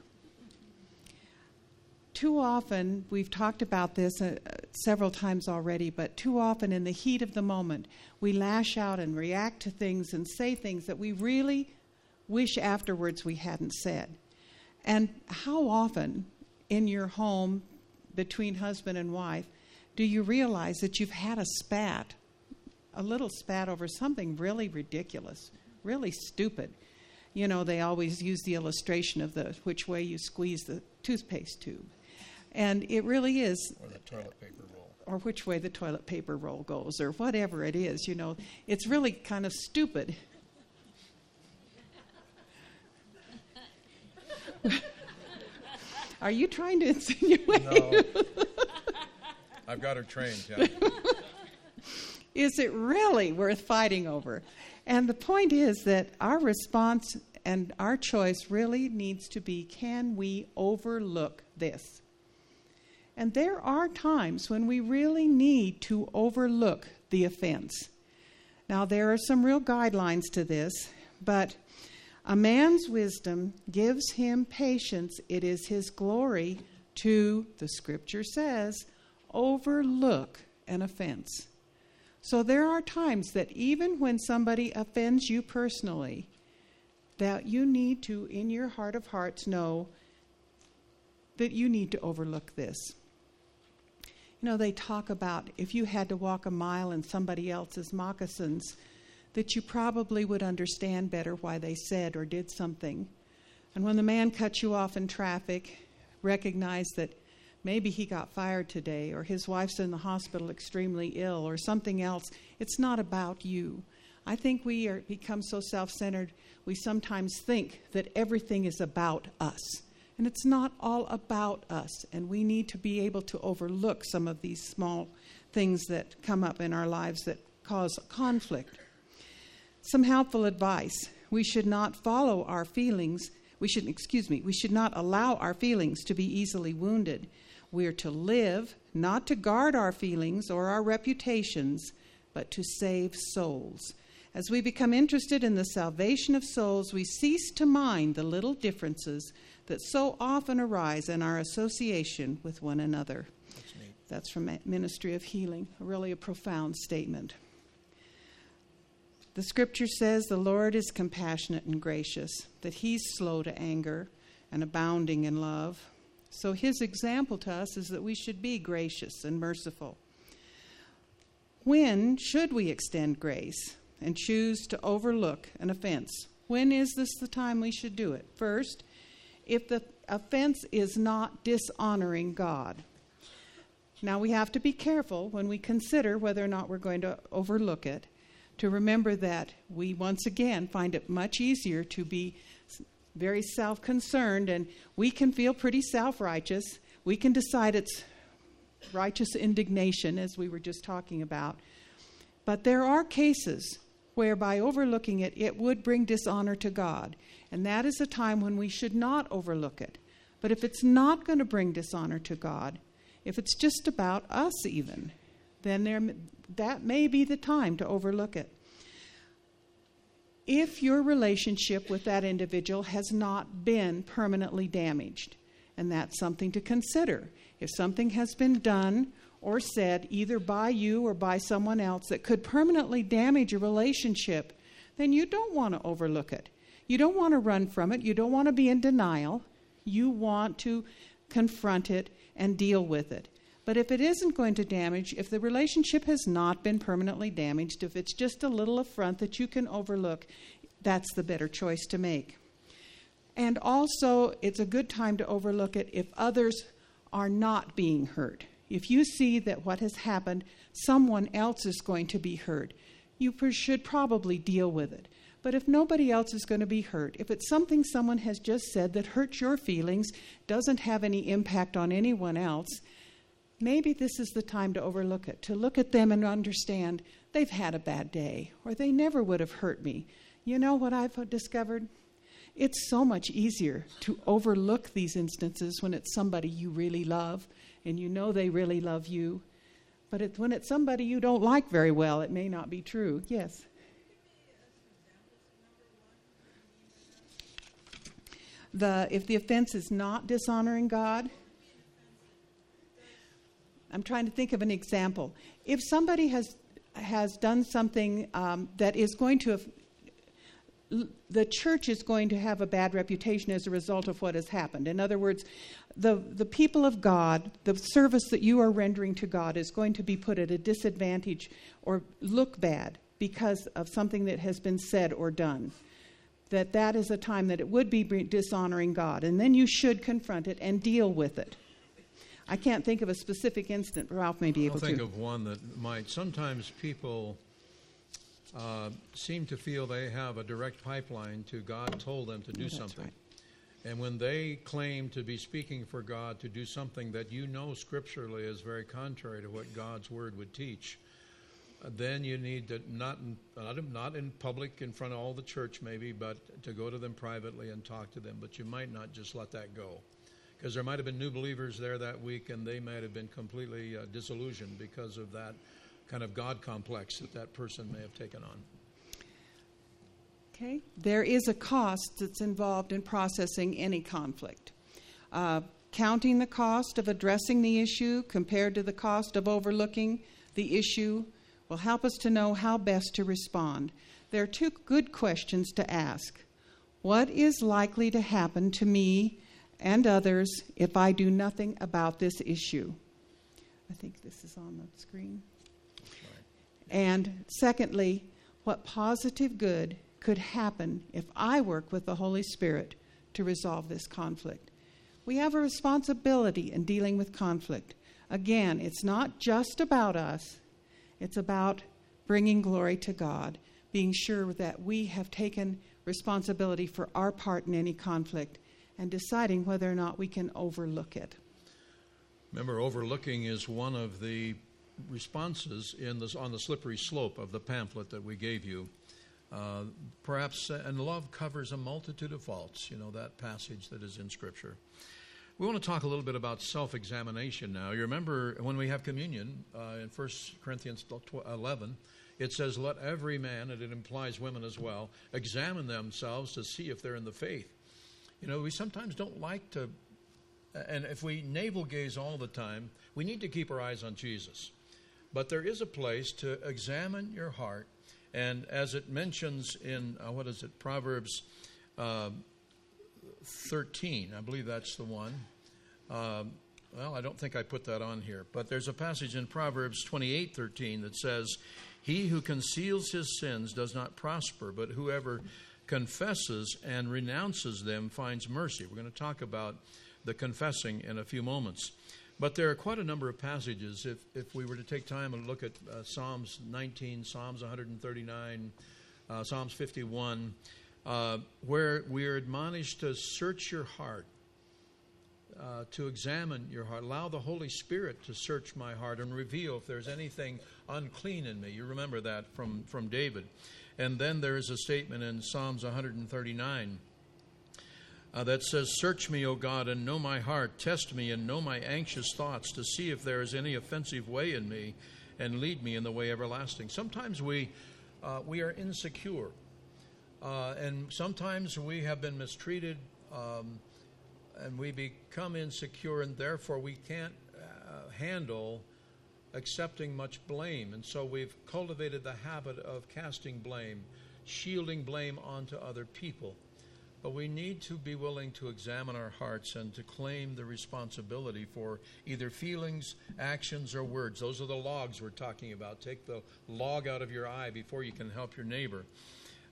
Too often, we've talked about this uh, several times already, but too often in the heat of the moment, we lash out and react to things and say things that we really wish afterwards we hadn't said. And how often in your home, between husband and wife, do you realize that you've had a spat, a little spat over something really ridiculous, really stupid? You know, they always use the illustration of the which way you squeeze the toothpaste tube. And it really is. Or the toilet paper roll. Or which way the toilet paper roll goes, or whatever it is, you know. It's really kind of stupid. Are you trying to insinuate? No. I've got her trained, yeah. Is it really worth fighting over? And the point is that our response and our choice really needs to be, can we overlook this? And there are times when we really need to overlook the offense. Now, there are some real guidelines to this, but a man's wisdom gives him patience. It is his glory to, the scripture says, overlook an offense. So there are times that even when somebody offends you personally, that you need to, in your heart of hearts, know that you need to overlook this. You know, they talk about if you had to walk a mile in somebody else's moccasins, that you probably would understand better why they said or did something. And when the man cuts you off in traffic, recognize that maybe he got fired today, or his wife's in the hospital extremely ill, or something else. It's not about you. I think we are become so self-centered, we sometimes think that everything is about us. And it's not all about us. And we need to be able to overlook some of these small things that come up in our lives that cause conflict. Some helpful advice. We should not follow our feelings. We should, excuse me, we should not allow our feelings to be easily wounded. We're to live, not to guard our feelings or our reputations, but to save souls. As we become interested in the salvation of souls, we cease to mind the little differences that so often arise in our association with one another. That's neat. That's from Ministry of Healing, really a profound statement. The scripture says the Lord is compassionate and gracious, that he's slow to anger and abounding in love. So his example to us is that we should be gracious and merciful. When should we extend grace and choose to overlook an offense? When is this the time we should do it? First, if the offense is not dishonoring God. Now we have to be careful when we consider whether or not we're going to overlook it, to remember that we once again find it much easier to be very self-concerned, and we can feel pretty self-righteous. We can decide it's righteous indignation, as we were just talking about. But there are cases where by overlooking it, it would bring dishonor to God. And that is a time when we should not overlook it. But if it's not going to bring dishonor to God, if it's just about us even, then there, that may be the time to overlook it. If your relationship with that individual has not been permanently damaged, and that's something to consider. If something has been done or said either by you or by someone else that could permanently damage a relationship, then you don't want to overlook it. You don't want to run from it. You don't want to be in denial. You want to confront it and deal with it. But if it isn't going to damage, if the relationship has not been permanently damaged, if it's just a little affront that you can overlook, that's the better choice to make. And also, it's a good time to overlook it if others are not being hurt. If you see that what has happened, someone else is going to be hurt, you should probably deal with it. But if nobody else is going to be hurt, if it's something someone has just said that hurts your feelings, doesn't have any impact on anyone else, maybe this is the time to overlook it, to look at them and understand they've had a bad day, or they never would have hurt me. You know what I've discovered? It's so much easier to overlook these instances when it's somebody you really love, and you know they really love you. But it, when it's somebody you don't like very well, it may not be true. Yes? The, if the offense is not dishonoring God... I'm trying to think of an example. If somebody has has done something um, that is going to, have, the church is going to have a bad reputation as a result of what has happened. In other words, the, the people of God, the service that you are rendering to God is going to be put at a disadvantage or look bad because of something that has been said or done. That that is a time that it would be dishonoring God. And then you should confront it and deal with it. I can't think of a specific instant. Ralph may be able to. I'll think to. of one that might. Sometimes people uh, seem to feel they have a direct pipeline to God told them to do yeah, something. Right. And when they claim to be speaking for God to do something that you know scripturally is very contrary to what God's word would teach, uh, then you need to, not in, not, in, not in public in front of all the church maybe, but to go to them privately and talk to them. But you might not just let that go. Because there might have been new believers there that week, and they might have been completely uh, disillusioned because of that kind of God complex that that person may have taken on. Okay. There is a cost that's involved in processing any conflict. Uh, counting the cost of addressing the issue compared to the cost of overlooking the issue will help us to know how best to respond. There are two good questions to ask. What is likely to happen to me and others if I do nothing about this issue? I think this is on the screen. And secondly, what positive good could happen if I work with the Holy Spirit to resolve this conflict? We have a responsibility in dealing with conflict. Again, it's not just about us. It's about bringing glory to God. being sure that we have taken responsibility for our part in any conflict and deciding whether or not we can overlook it. Remember, overlooking is one of the responses in this, on the slippery slope of the pamphlet that we gave you. Uh, perhaps, and love covers a multitude of faults, you know, that passage that is in Scripture. We want to talk a little bit about self-examination now. You remember when we have communion uh, in First Corinthians eleven, it says, let every man, and it implies women as well, examine themselves to see if they're in the faith. You know, we sometimes don't like to, and if we navel gaze all the time, we need to keep our eyes on Jesus. But there is a place to examine your heart. And as it mentions in, uh, what is it, Proverbs uh, thirteen, I believe that's the one. Uh, well, I don't think I put that on here. But there's a passage in Proverbs twenty-eight thirteen that says, he who conceals his sins does not prosper, but whoever confesses and renounces them finds mercy. We're going to talk about the confessing in a few moments. But there are quite a number of passages. If if we were to take time and look at uh, Psalms nineteen, Psalms one thirty-nine, uh, Psalms fifty-one, uh, where we are admonished to search your heart, uh, to examine your heart. Allow the Holy Spirit to search my heart and reveal if there's anything unclean in me. You remember that from, from David. And then there is a statement in Psalms one thirty-nine, Uh, that says, search me, O God, and know my heart. Test me and know my anxious thoughts to see if there is any offensive way in me and lead me in the way everlasting. Sometimes we uh, we are insecure, uh, and sometimes we have been mistreated, um, and we become insecure, and therefore we can't uh, handle accepting much blame. And so we've cultivated the habit of casting blame, shielding blame onto other people. But we need to be willing to examine our hearts and to claim the responsibility for either feelings, actions, or words. Those are the logs we're talking about. Take the log out of your eye before you can help your neighbor.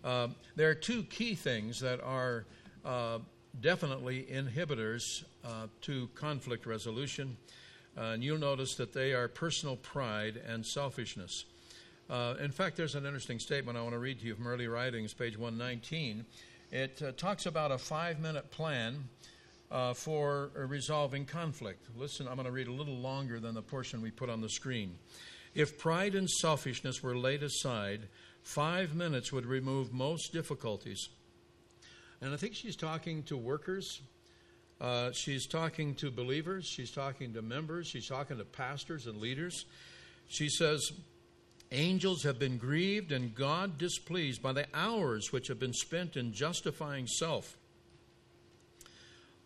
Uh, there are two key things that are uh, definitely inhibitors uh, to conflict resolution. Uh, and you'll notice that they are personal pride and selfishness. Uh, in fact, there's an interesting statement I want to read to you from Early Writings, page one nineteen. It uh, talks about a five-minute plan uh, for resolving conflict. Listen, I'm going to read a little longer than the portion we put on the screen. If pride and selfishness were laid aside, five minutes would remove most difficulties. And I think she's talking to workers. Uh, she's talking to believers. She's talking to members. She's talking to pastors and leaders. She says, angels have been grieved and God displeased by the hours which have been spent in justifying self.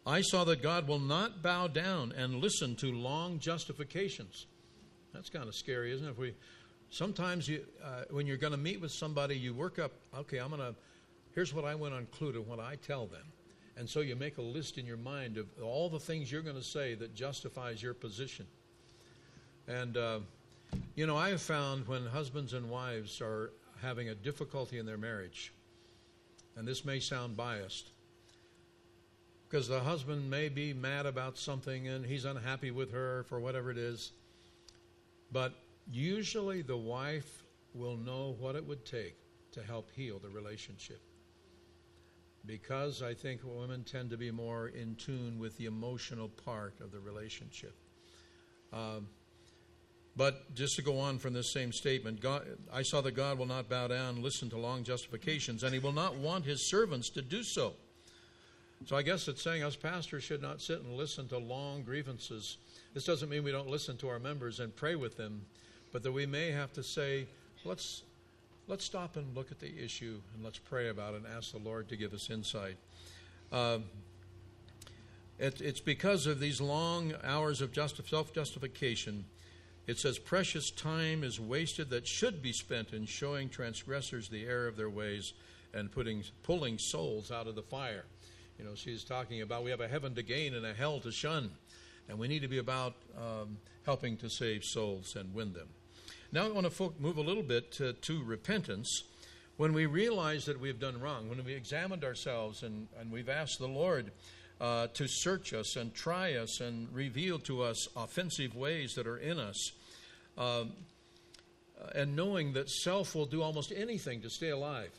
I saw that God will not bow down and listen to long justifications. That's kind of scary, isn't it? If we, sometimes you, uh, when you're going to meet with somebody, you work up, okay, I'm going to, here's what I went on clue to what I tell them. And so you make a list in your mind of all the things you're going to say that justifies your position. And, uh, You know, I have found when husbands and wives are having a difficulty in their marriage, and this may sound biased, because the husband may be mad about something and he's unhappy with her for whatever it is, but usually the wife will know what it would take to help heal the relationship. Because I think women tend to be more in tune with the emotional part of the relationship. Um, But just to go on from this same statement, God, I saw that God will not bow down, listen to long justifications, and he will not want his servants to do so. So I guess it's saying us pastors should not sit and listen to long grievances. This doesn't mean we don't listen to our members and pray with them, but that we may have to say, let's, let's stop and look at the issue and let's pray about it and ask the Lord to give us insight. Um, it, it's because of these long hours of just, self-justification. It says, precious time is wasted that should be spent in showing transgressors the error of their ways and putting pulling souls out of the fire. You know, she's talking about we have a heaven to gain and a hell to shun, and we need to be about um, helping to save souls and win them. Now I want to fo- move a little bit to, to repentance. When we realize that we've done wrong, when we examined ourselves and, and we've asked the Lord uh, to search us and try us and reveal to us offensive ways that are in us, Um, uh, and knowing that self will do almost anything to stay alive.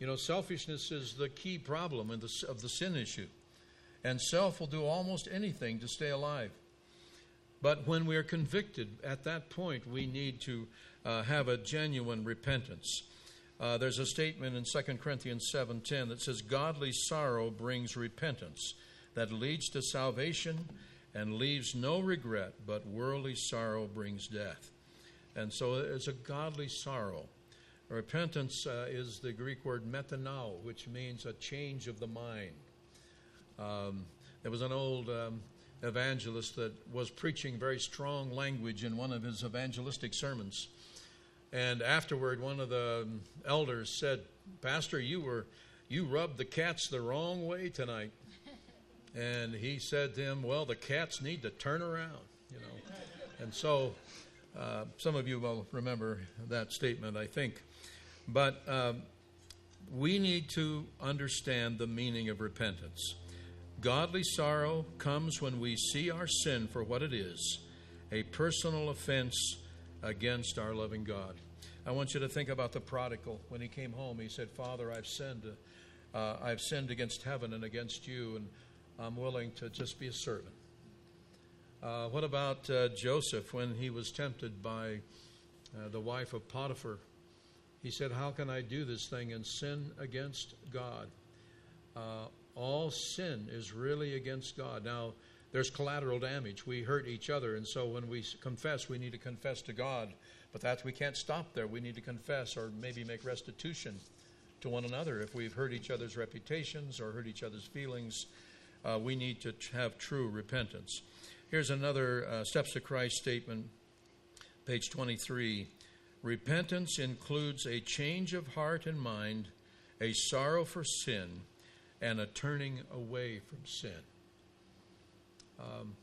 You know, selfishness is the key problem in the, of the sin issue. And self will do almost anything to stay alive. But when we are convicted at that point, we need to uh, have a genuine repentance. Uh, there's a statement in Second Corinthians seven ten that says, "Godly sorrow brings repentance that leads to salvation and leaves no regret, but worldly sorrow brings death." And so it's a godly sorrow. Repentance uh, is the Greek word metanao, which means a change of the mind. Um, there was an old um, evangelist that was preaching very strong language in one of his evangelistic sermons. And afterward, one of the elders said, "Pastor, you were you rubbed the cats the wrong way tonight." And he said to him, "Well, the cats need to turn around, you know." And so uh, some of you will remember that statement, I think. But uh, we need to understand the meaning of repentance. Godly sorrow comes when we see our sin for what it is, a personal offense against our loving God. I want you to think about the prodigal. When he came home, he said, "Father, I've sinned. Uh, I've sinned against heaven and against you, and I'm willing to just be a servant." Uh, what about uh, Joseph when he was tempted by uh, the wife of Potiphar? He said, "How can I do this thing and sin against God?" Uh, All sin is really against God. Now, there's collateral damage. We hurt each other, and so when we confess, we need to confess to God. But that we can't stop there. We need to confess or maybe make restitution to one another. If we've hurt each other's reputations or hurt each other's feelings, uh, we need to have true repentance. Here's another uh, Steps to Christ statement, page twenty-three. Repentance includes a change of heart and mind, a sorrow for sin, and a turning away from sin. Um,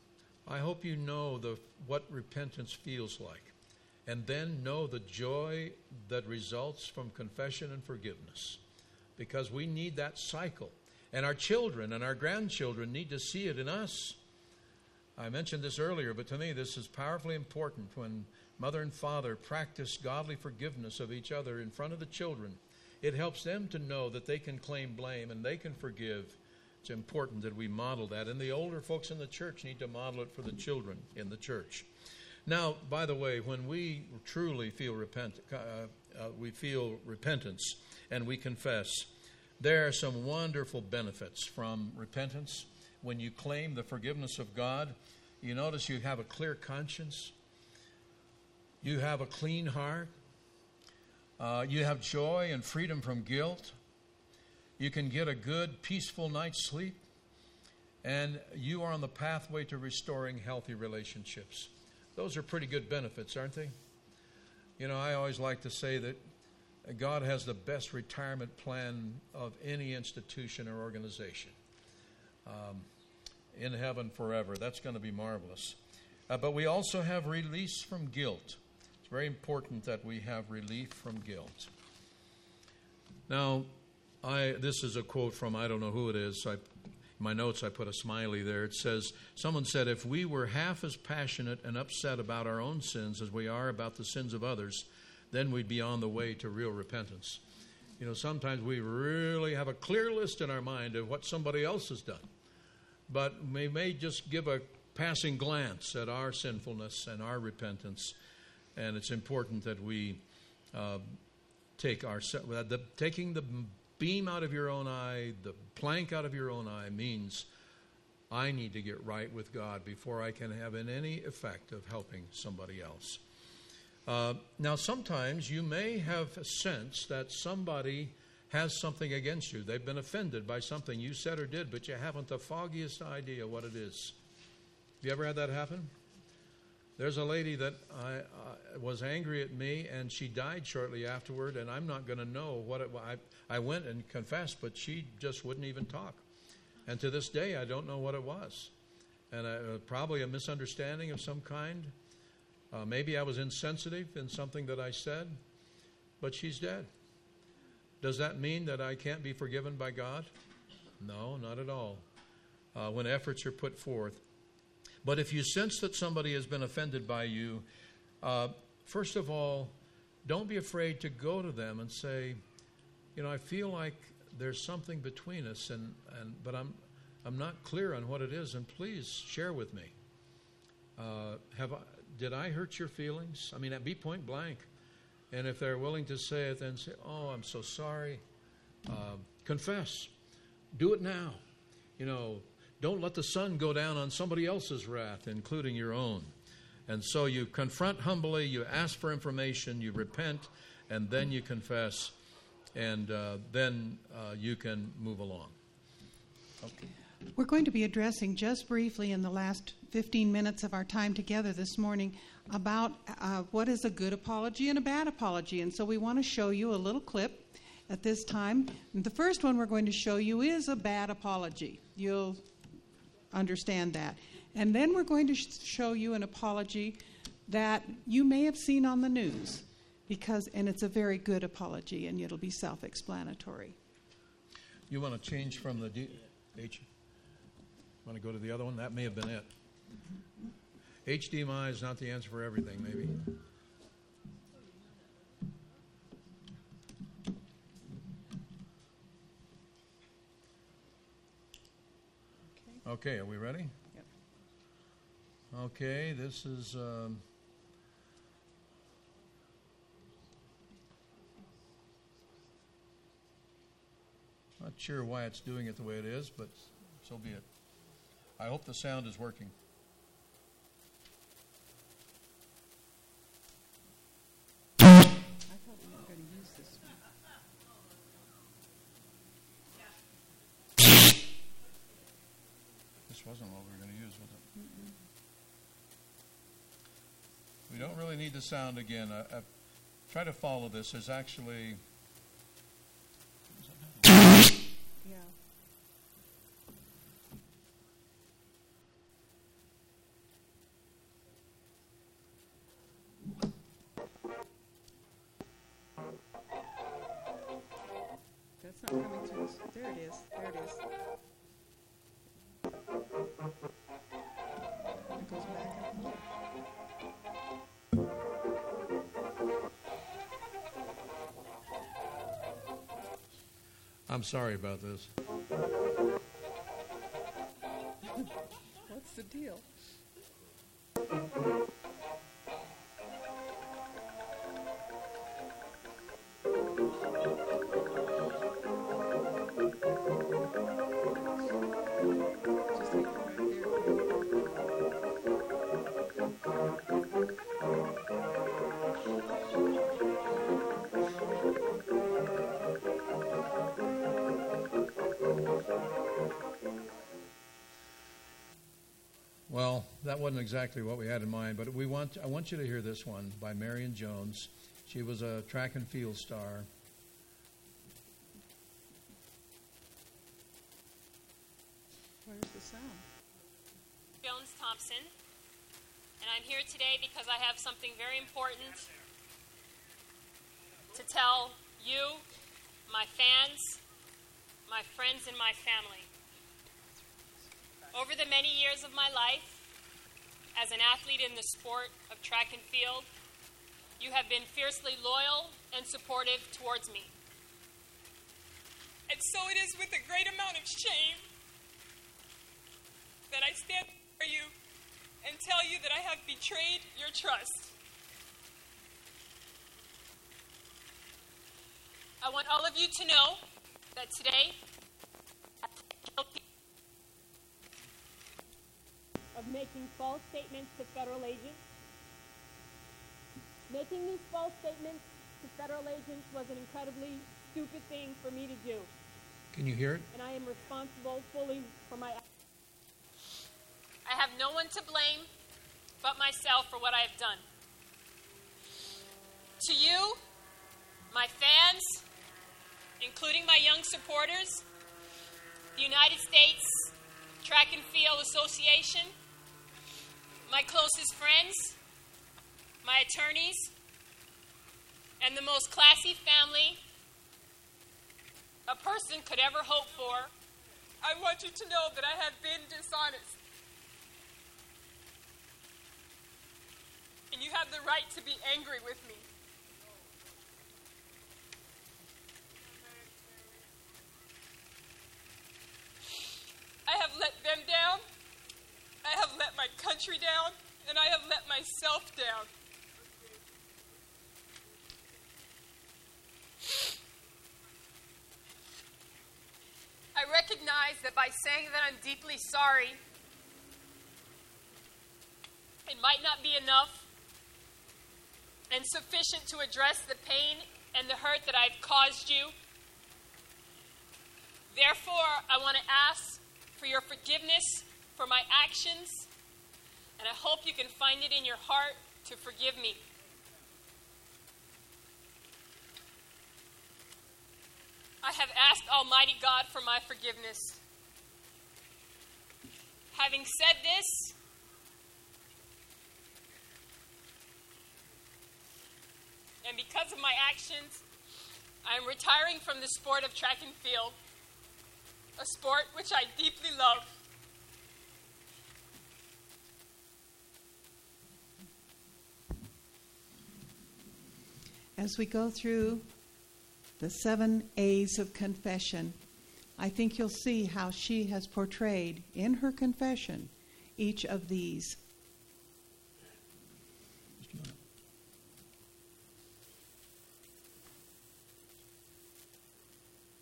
I hope you know the, what repentance feels like, and then know the joy that results from confession and forgiveness, because we need that cycle. And our children and our grandchildren need to see it in us. I mentioned this earlier, but to me this is powerfully important. When mother and father practice godly forgiveness of each other in front of the children, it helps them to know that they can claim blame and they can forgive. It's important that we model that. And the older folks in the church need to model it for the children in the church. Now, by the way, when we truly feel repent, uh, uh, we feel repentance and we confess, there are some wonderful benefits from repentance. When you claim the forgiveness of God, you notice you have a clear conscience. You have a clean heart. Uh, you have joy and freedom from guilt. You can get a good, peaceful night's sleep. And you are on the pathway to restoring healthy relationships. Those are pretty good benefits, aren't they? You know, I always like to say that God has the best retirement plan of any institution or organization. Um, in heaven forever. That's going to be marvelous. Uh, but we also have release from guilt. Very important that we have relief from guilt. Now, I this is a quote from, I don't know who it is. I, in my notes, I put a smiley there. It says, someone said, "If we were half as passionate and upset about our own sins as we are about the sins of others, then we'd be on the way to real repentance." You know, sometimes we really have a clear list in our mind of what somebody else has done, but we may just give a passing glance at our sinfulness and our repentance. And it's important that we uh, take our the, taking the beam out of your own eye, the plank out of your own eye means I need to get right with God before I can have in any effect of helping somebody else. Uh, now, sometimes you may have a sense that somebody has something against you. They've been offended by something you said or did, but you haven't the foggiest idea what it is. Have you ever had that happen? There's a lady that I, uh, was angry at me, and she died shortly afterward, and I'm not going to know what it was. I, I went and confessed, but she just wouldn't even talk. And to this day, I don't know what it was. And I, uh, probably a misunderstanding of some kind. Uh, maybe I was insensitive in something that I said, but she's dead. Does that mean that I can't be forgiven by God? No, not at all. Uh, when efforts are put forth. But if you sense that somebody has been offended by you, uh, first of all, Don't be afraid to go to them and say, you know, I feel like there's something between us, and, and but I'm I'm not clear on what it is, and please share with me. Uh, have I, did I hurt your feelings? I mean, be point blank. And if they're willing to say it, then say, oh, I'm so sorry. Uh, confess. Do it now. You know, don't let the sun go down on somebody else's wrath, including your own. And so you confront humbly, you ask for information, you repent, and then you confess, and uh, then uh, you can move along. Okay. We're going to be addressing just briefly in the last fifteen minutes of our time together this morning about uh, what is a good apology and a bad apology. And so we want to show you a little clip at this time. And the first one we're going to show you is a bad apology. You'll understand that. And then we're going to sh- show you an apology that you may have seen on the news, because, and it's a very good apology, and it'll be self-explanatory. You want to change from the D- H? Want to go to the other one? That may have been it. H D M I is not the answer for everything, maybe. Okay, are we ready? Yep. Okay, this is... Um, not sure why it's doing it the way it is, but so be it. I hope the sound is working. I thought we were going to use this one. This wasn't what we were going to use, was it? Mm-hmm. We don't really need the sound again. I, I try to follow this. There's actually... Yeah. That's not coming to us. There it is. There it is. It goes back up. I'm sorry about this. What's the deal? That wasn't exactly what we had in mind, but we want I want you to hear this one by Marion Jones. She was a track and field star. Where's the sound? Jones Thompson, and I'm here today because I have something very important to tell you, my fans, my friends, and my family. Over the many years of my life, as an athlete in the sport of track and field, you have been fiercely loyal and supportive towards me. And so it is with a great amount of shame that I stand before you and tell you that I have betrayed your trust. I want all of you to know that today I take guilty of making false statements to federal agents. Making these false statements to federal agents was an incredibly stupid thing for me to do. Can you hear it? And I am responsible fully for my actions. I have no one to blame but myself for what I have done. To you, my fans, including my young supporters, the United States Track and Field Association, my closest friends, my attorneys, and the most classy family a person could ever hope for, I want you to know that I have been dishonest. And you have the right to be angry with me. country down, and I have let myself down. I recognize that by saying that I'm deeply sorry, it might not be enough and sufficient to address the pain and the hurt that I've caused you. Therefore, I want to ask for your forgiveness for my actions, and I hope you can find it in your heart to forgive me. I have asked Almighty God for my forgiveness. Having said this, and because of my actions, I am retiring from the sport of track and field, a sport which I deeply love. As we go through the seven A's of confession, I think you'll see how she has portrayed in her confession each of these.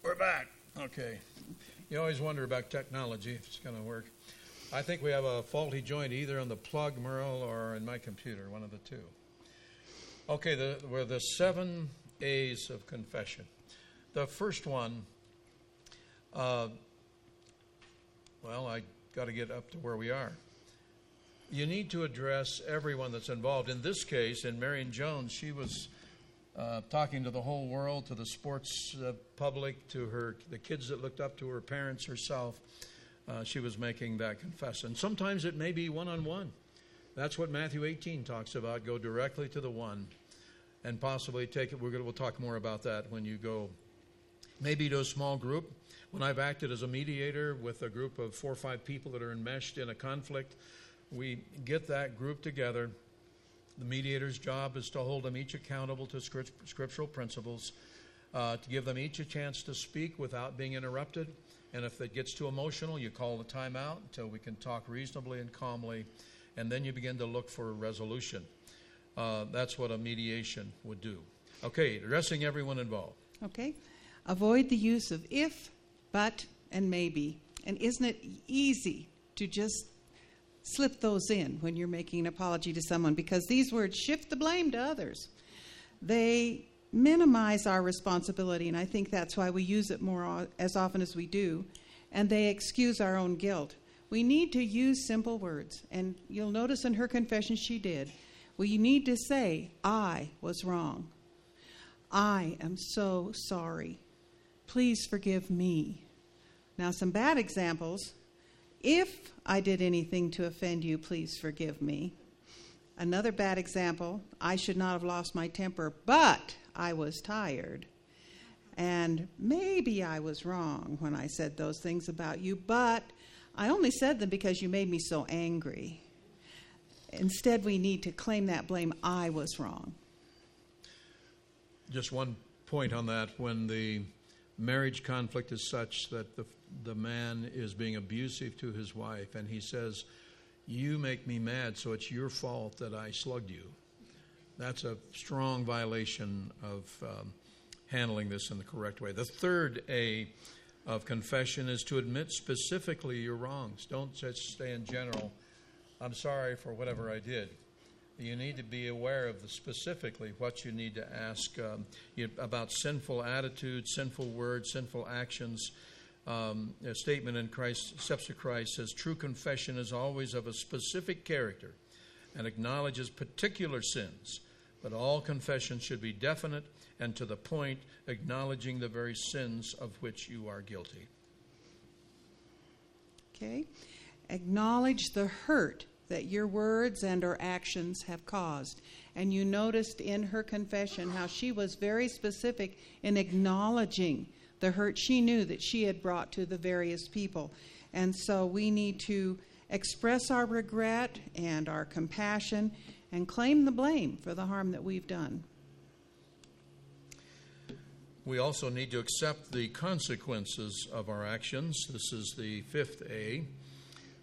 We're back. Okay. You always wonder about technology, if it's going to work. I think we have a faulty joint either on the plug, Merle, or in my computer, one of the two. Okay, the, we're the seven A's of confession. The first one, uh, well, I got to get up to where we are. You need to address everyone that's involved. In this case, in Marion Jones, she was Uh, talking to the whole world, to the sports uh, public, to her the kids that looked up to her parents, herself. Uh, she was making that confession. Sometimes it may be one-on-one. That's what Matthew eighteen talks about. Go directly to the one and possibly take it. We're gonna, we'll talk more about that when you go maybe to a small group. When I've acted as a mediator with a group of four or five people that are enmeshed in a conflict, we get that group together. The mediator's job is to hold them each accountable to scriptural principles, uh, to give them each a chance to speak without being interrupted. And if it gets too emotional, you call the timeout until we can talk reasonably and calmly, and then you begin to look for a resolution. Uh, that's what a mediation would do. Okay, addressing everyone involved. Okay. Avoid the use of if, but, and maybe. And isn't it easy to just slip those in when you're making an apology to someone, because these words shift the blame to others. They minimize our responsibility, and I think that's why we use it more as often as we do, and they excuse our own guilt. We need to use simple words, and you'll notice in her confession she did. We need to say, I was wrong. I am so sorry. Please forgive me. Now, some bad examples. If I did anything to offend you, please forgive me. Another bad example, I should not have lost my temper, but I was tired. And maybe I was wrong when I said those things about you, but I only said them because you made me so angry. Instead, we need to claim that blame. I was wrong. Just one point on that. When the marriage conflict is such that the the man is being abusive to his wife, and he says, you make me mad, so it's your fault that I slugged you. That's a strong violation of um, handling this in the correct way. The third A of confession is to admit specifically your wrongs. Don't just stay in general, I'm sorry for whatever I did. You need to be aware of the specifically what you need to ask um, you, about sinful attitudes, sinful words, sinful actions. Um, a statement in Christ, steps of Christ says, true confession is always of a specific character and acknowledges particular sins, but all confession should be definite and to the point, acknowledging the very sins of which you are guilty. Okay. Acknowledge the hurt that your words and or actions have caused. And you noticed in her confession how she was very specific in acknowledging the hurt she knew that she had brought to the various people. And so we need to express our regret and our compassion and claim the blame for the harm that we've done. We also need to accept the consequences of our actions. This is the fifth A.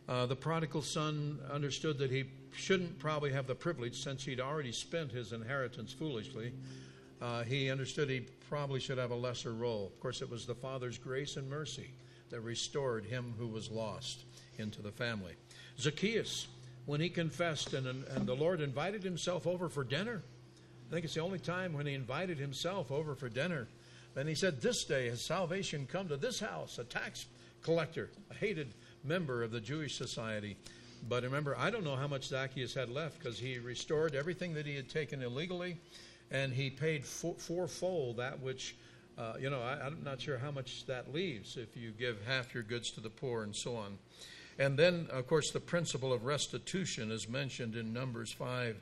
Uh, the prodigal son understood that he shouldn't probably have the privilege, since he'd already spent his inheritance foolishly. Uh, he understood he probably should have a lesser role. Of course, it was the father's grace and mercy that restored him who was lost into the family. Zacchaeus, when he confessed and, and the Lord invited himself over for dinner, I think it's the only time when he invited himself over for dinner. Then he said, "This day has salvation come to this house," a tax collector, a hated member of the Jewish society. But remember, I don't know how much Zacchaeus had left, because he restored everything that he had taken illegally, and he paid four, fourfold that which, uh, you know, I, I'm not sure how much that leaves if you give half your goods to the poor and so on. And then, of course, the principle of restitution is mentioned in Numbers five,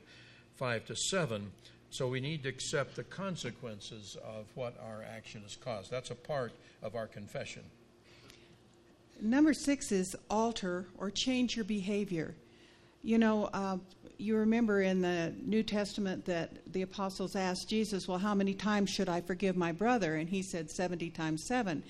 five to seven. So we need to accept the consequences of what our action has caused. That's a part of our confession. Number six is alter or change your behavior. You know, uh, you remember in the New Testament that the apostles asked Jesus, well, how many times should I forgive my brother? And he said seventy times seven.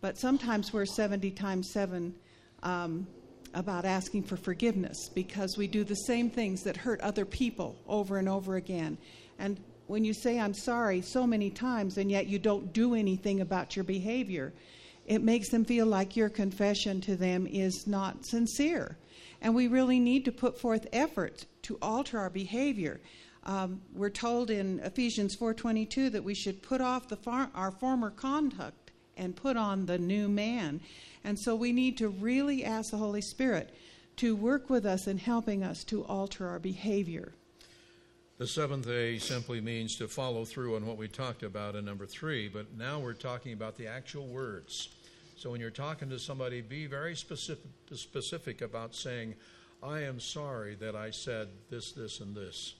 But sometimes we're seventy times seven um, about asking for forgiveness, because we do the same things that hurt other people over and over again. And when you say, I'm sorry, so many times, and yet you don't do anything about your behavior, it makes them feel like your confession to them is not sincere. And we really need to put forth effort to alter our behavior. Um, we're told in Ephesians four twenty-two that we should put off the far- our former conduct and put on the new man. And so we need to really ask the Holy Spirit to work with us in helping us to alter our behavior. The seventh A simply means to follow through on what we talked about in number three, but now we're talking about the actual words. So when you're talking to somebody, be very specific, specific about saying, I am sorry that I said this, this, and this.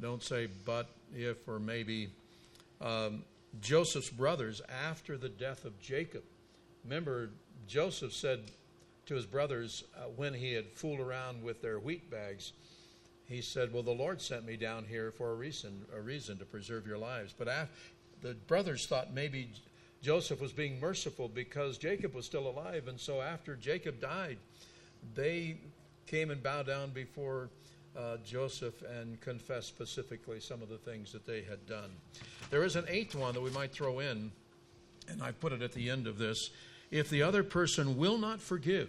Don't say but, if, or maybe. Um, Joseph's brothers, after the death of Jacob, remember Joseph said to his brothers uh, when he had fooled around with their wheat bags, he said, well, the Lord sent me down here for a reason, a reason to preserve your lives. But after, the brothers thought maybe Joseph was being merciful because Jacob was still alive. And so after Jacob died, they came and bowed down before uh, Joseph and confessed specifically some of the things that they had done. There is an eighth one that we might throw in, and I put it at the end of this. If the other person will not forgive,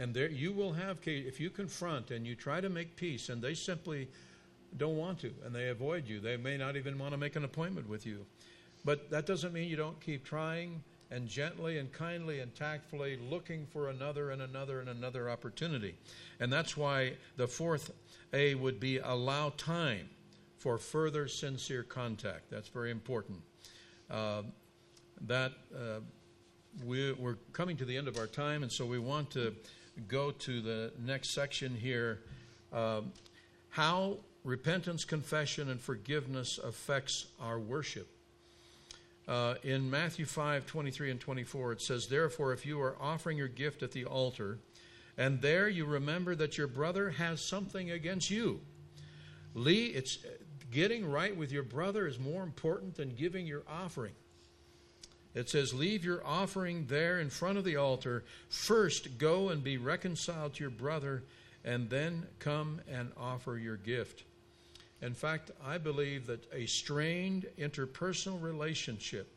and there you will have, if you confront and you try to make peace and they simply don't want to and they avoid you, they may not even want to make an appointment with you. But that doesn't mean you don't keep trying and gently and kindly and tactfully looking for another and another and another opportunity. And that's why the fourth A would be allow time for further sincere contact. That's very important. Uh, that uh, we, we're coming to the end of our time, and so we want to go to the next section here. Um, how repentance, confession, and forgiveness affects our worship. Uh, in Matthew five, twenty-three and twenty-four, it says, therefore, if you are offering your gift at the altar, and there you remember that your brother has something against you. Lee, it's getting right with your brother is more important than giving your offering. It says, leave your offering there in front of the altar. First, go and be reconciled to your brother, and then come and offer your gift. In fact, I believe that a strained interpersonal relationship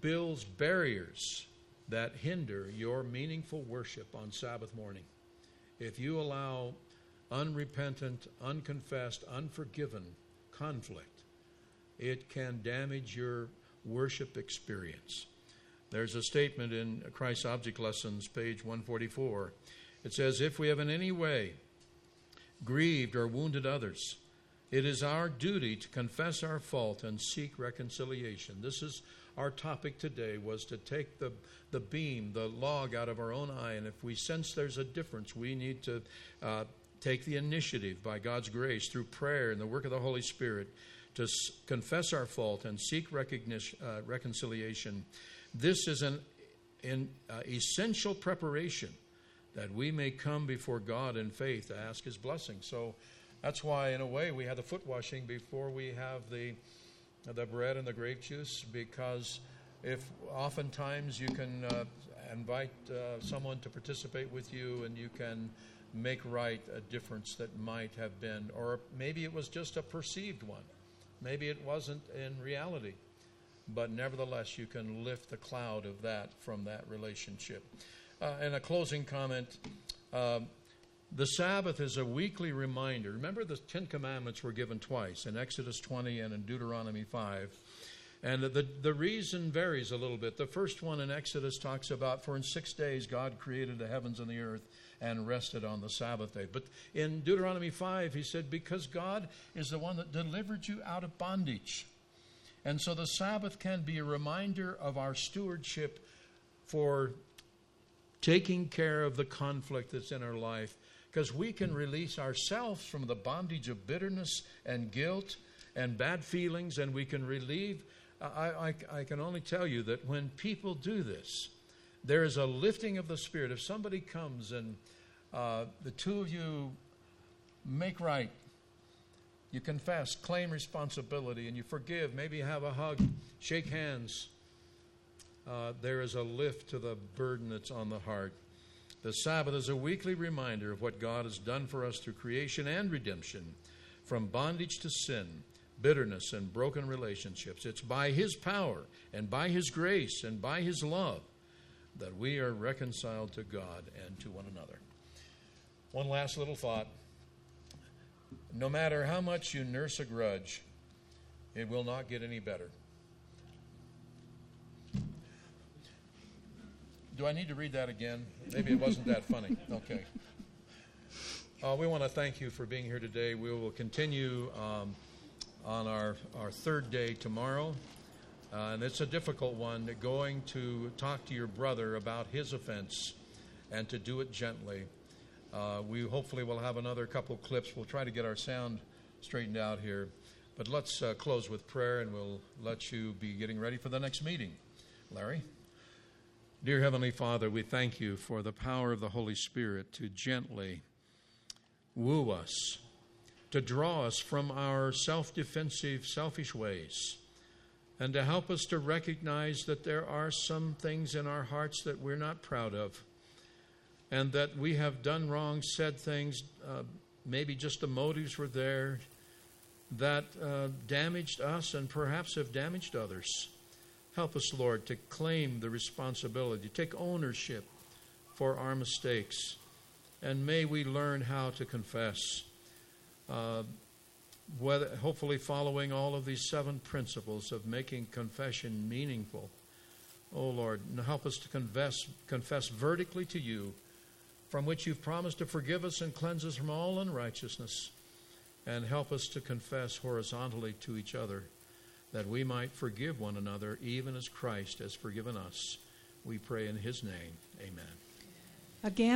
builds barriers that hinder your meaningful worship on Sabbath morning. If you allow unrepentant, unconfessed, unforgiven conflict, it can damage your worship experience. There's a statement in Christ's Object Lessons, page one forty-four. It says, if we have in any way grieved or wounded others, it is our duty to confess our fault and seek reconciliation. This is our topic today, was to take the, the beam, the log out of our own eye, and if we sense there's a difference, we need to uh, take the initiative by God's grace through prayer and the work of the Holy Spirit to confess our fault and seek recognition, uh, reconciliation. This is an, an uh, essential preparation that we may come before God in faith to ask His blessing. So that's why, in a way, we have the foot washing before we have the the bread and the grape juice, because if oftentimes you can uh, invite uh, someone to participate with you, and you can make right a difference that might have been, or maybe it was just a perceived one. Maybe it wasn't in reality. But nevertheless, you can lift the cloud of that from that relationship. Uh, and a closing comment. Um, the Sabbath is a weekly reminder. Remember, the Ten Commandments were given twice, in Exodus twenty and in Deuteronomy five. And the, the reason varies a little bit. The first one in Exodus talks about, for in six days God created the heavens and the earth and rested on the Sabbath day. But in Deuteronomy five, he said, because God is the one that delivered you out of bondage. And so the Sabbath can be a reminder of our stewardship for taking care of the conflict that's in our life, because we can release ourselves from the bondage of bitterness and guilt and bad feelings, and we can relieve. I, I, I can only tell you that when people do this, there is a lifting of the spirit. If somebody comes and uh, the two of you make right, you confess, claim responsibility, and you forgive. Maybe have a hug, shake hands. Uh, there is a lift to the burden that's on the heart. The Sabbath is a weekly reminder of what God has done for us through creation and redemption, from bondage to sin, bitterness, and broken relationships. It's by His power and by His grace and by His love that we are reconciled to God and to one another. One last little thought. No matter how much you nurse a grudge, it will not get any better. Do I need to read that again? Maybe it wasn't that funny. Okay. Uh, we want to thank you for being here today. We will continue um, on our, our third day tomorrow. Uh, and it's a difficult one, going to talk to your brother about his offense and to do it gently. Uh, we hopefully will have another couple clips. We'll try to get our sound straightened out here. But let's uh, close with prayer, and we'll let you be getting ready for the next meeting. Larry? Dear Heavenly Father, we thank you for the power of the Holy Spirit to gently woo us, to draw us from our self-defensive, selfish ways, and to help us to recognize that there are some things in our hearts that we're not proud of, and that we have done wrong, said things, uh, maybe just the motives were there, that uh, damaged us and perhaps have damaged others. Help us, Lord, to claim the responsibility, take ownership for our mistakes, and may we learn how to confess, uh, whether, hopefully following all of these seven principles of making confession meaningful. Oh, Lord, help us to confess, confess vertically to you, from which you've promised to forgive us and cleanse us from all unrighteousness, and help us to confess horizontally to each other, that we might forgive one another, even as Christ has forgiven us. We pray in his name. Amen. Again.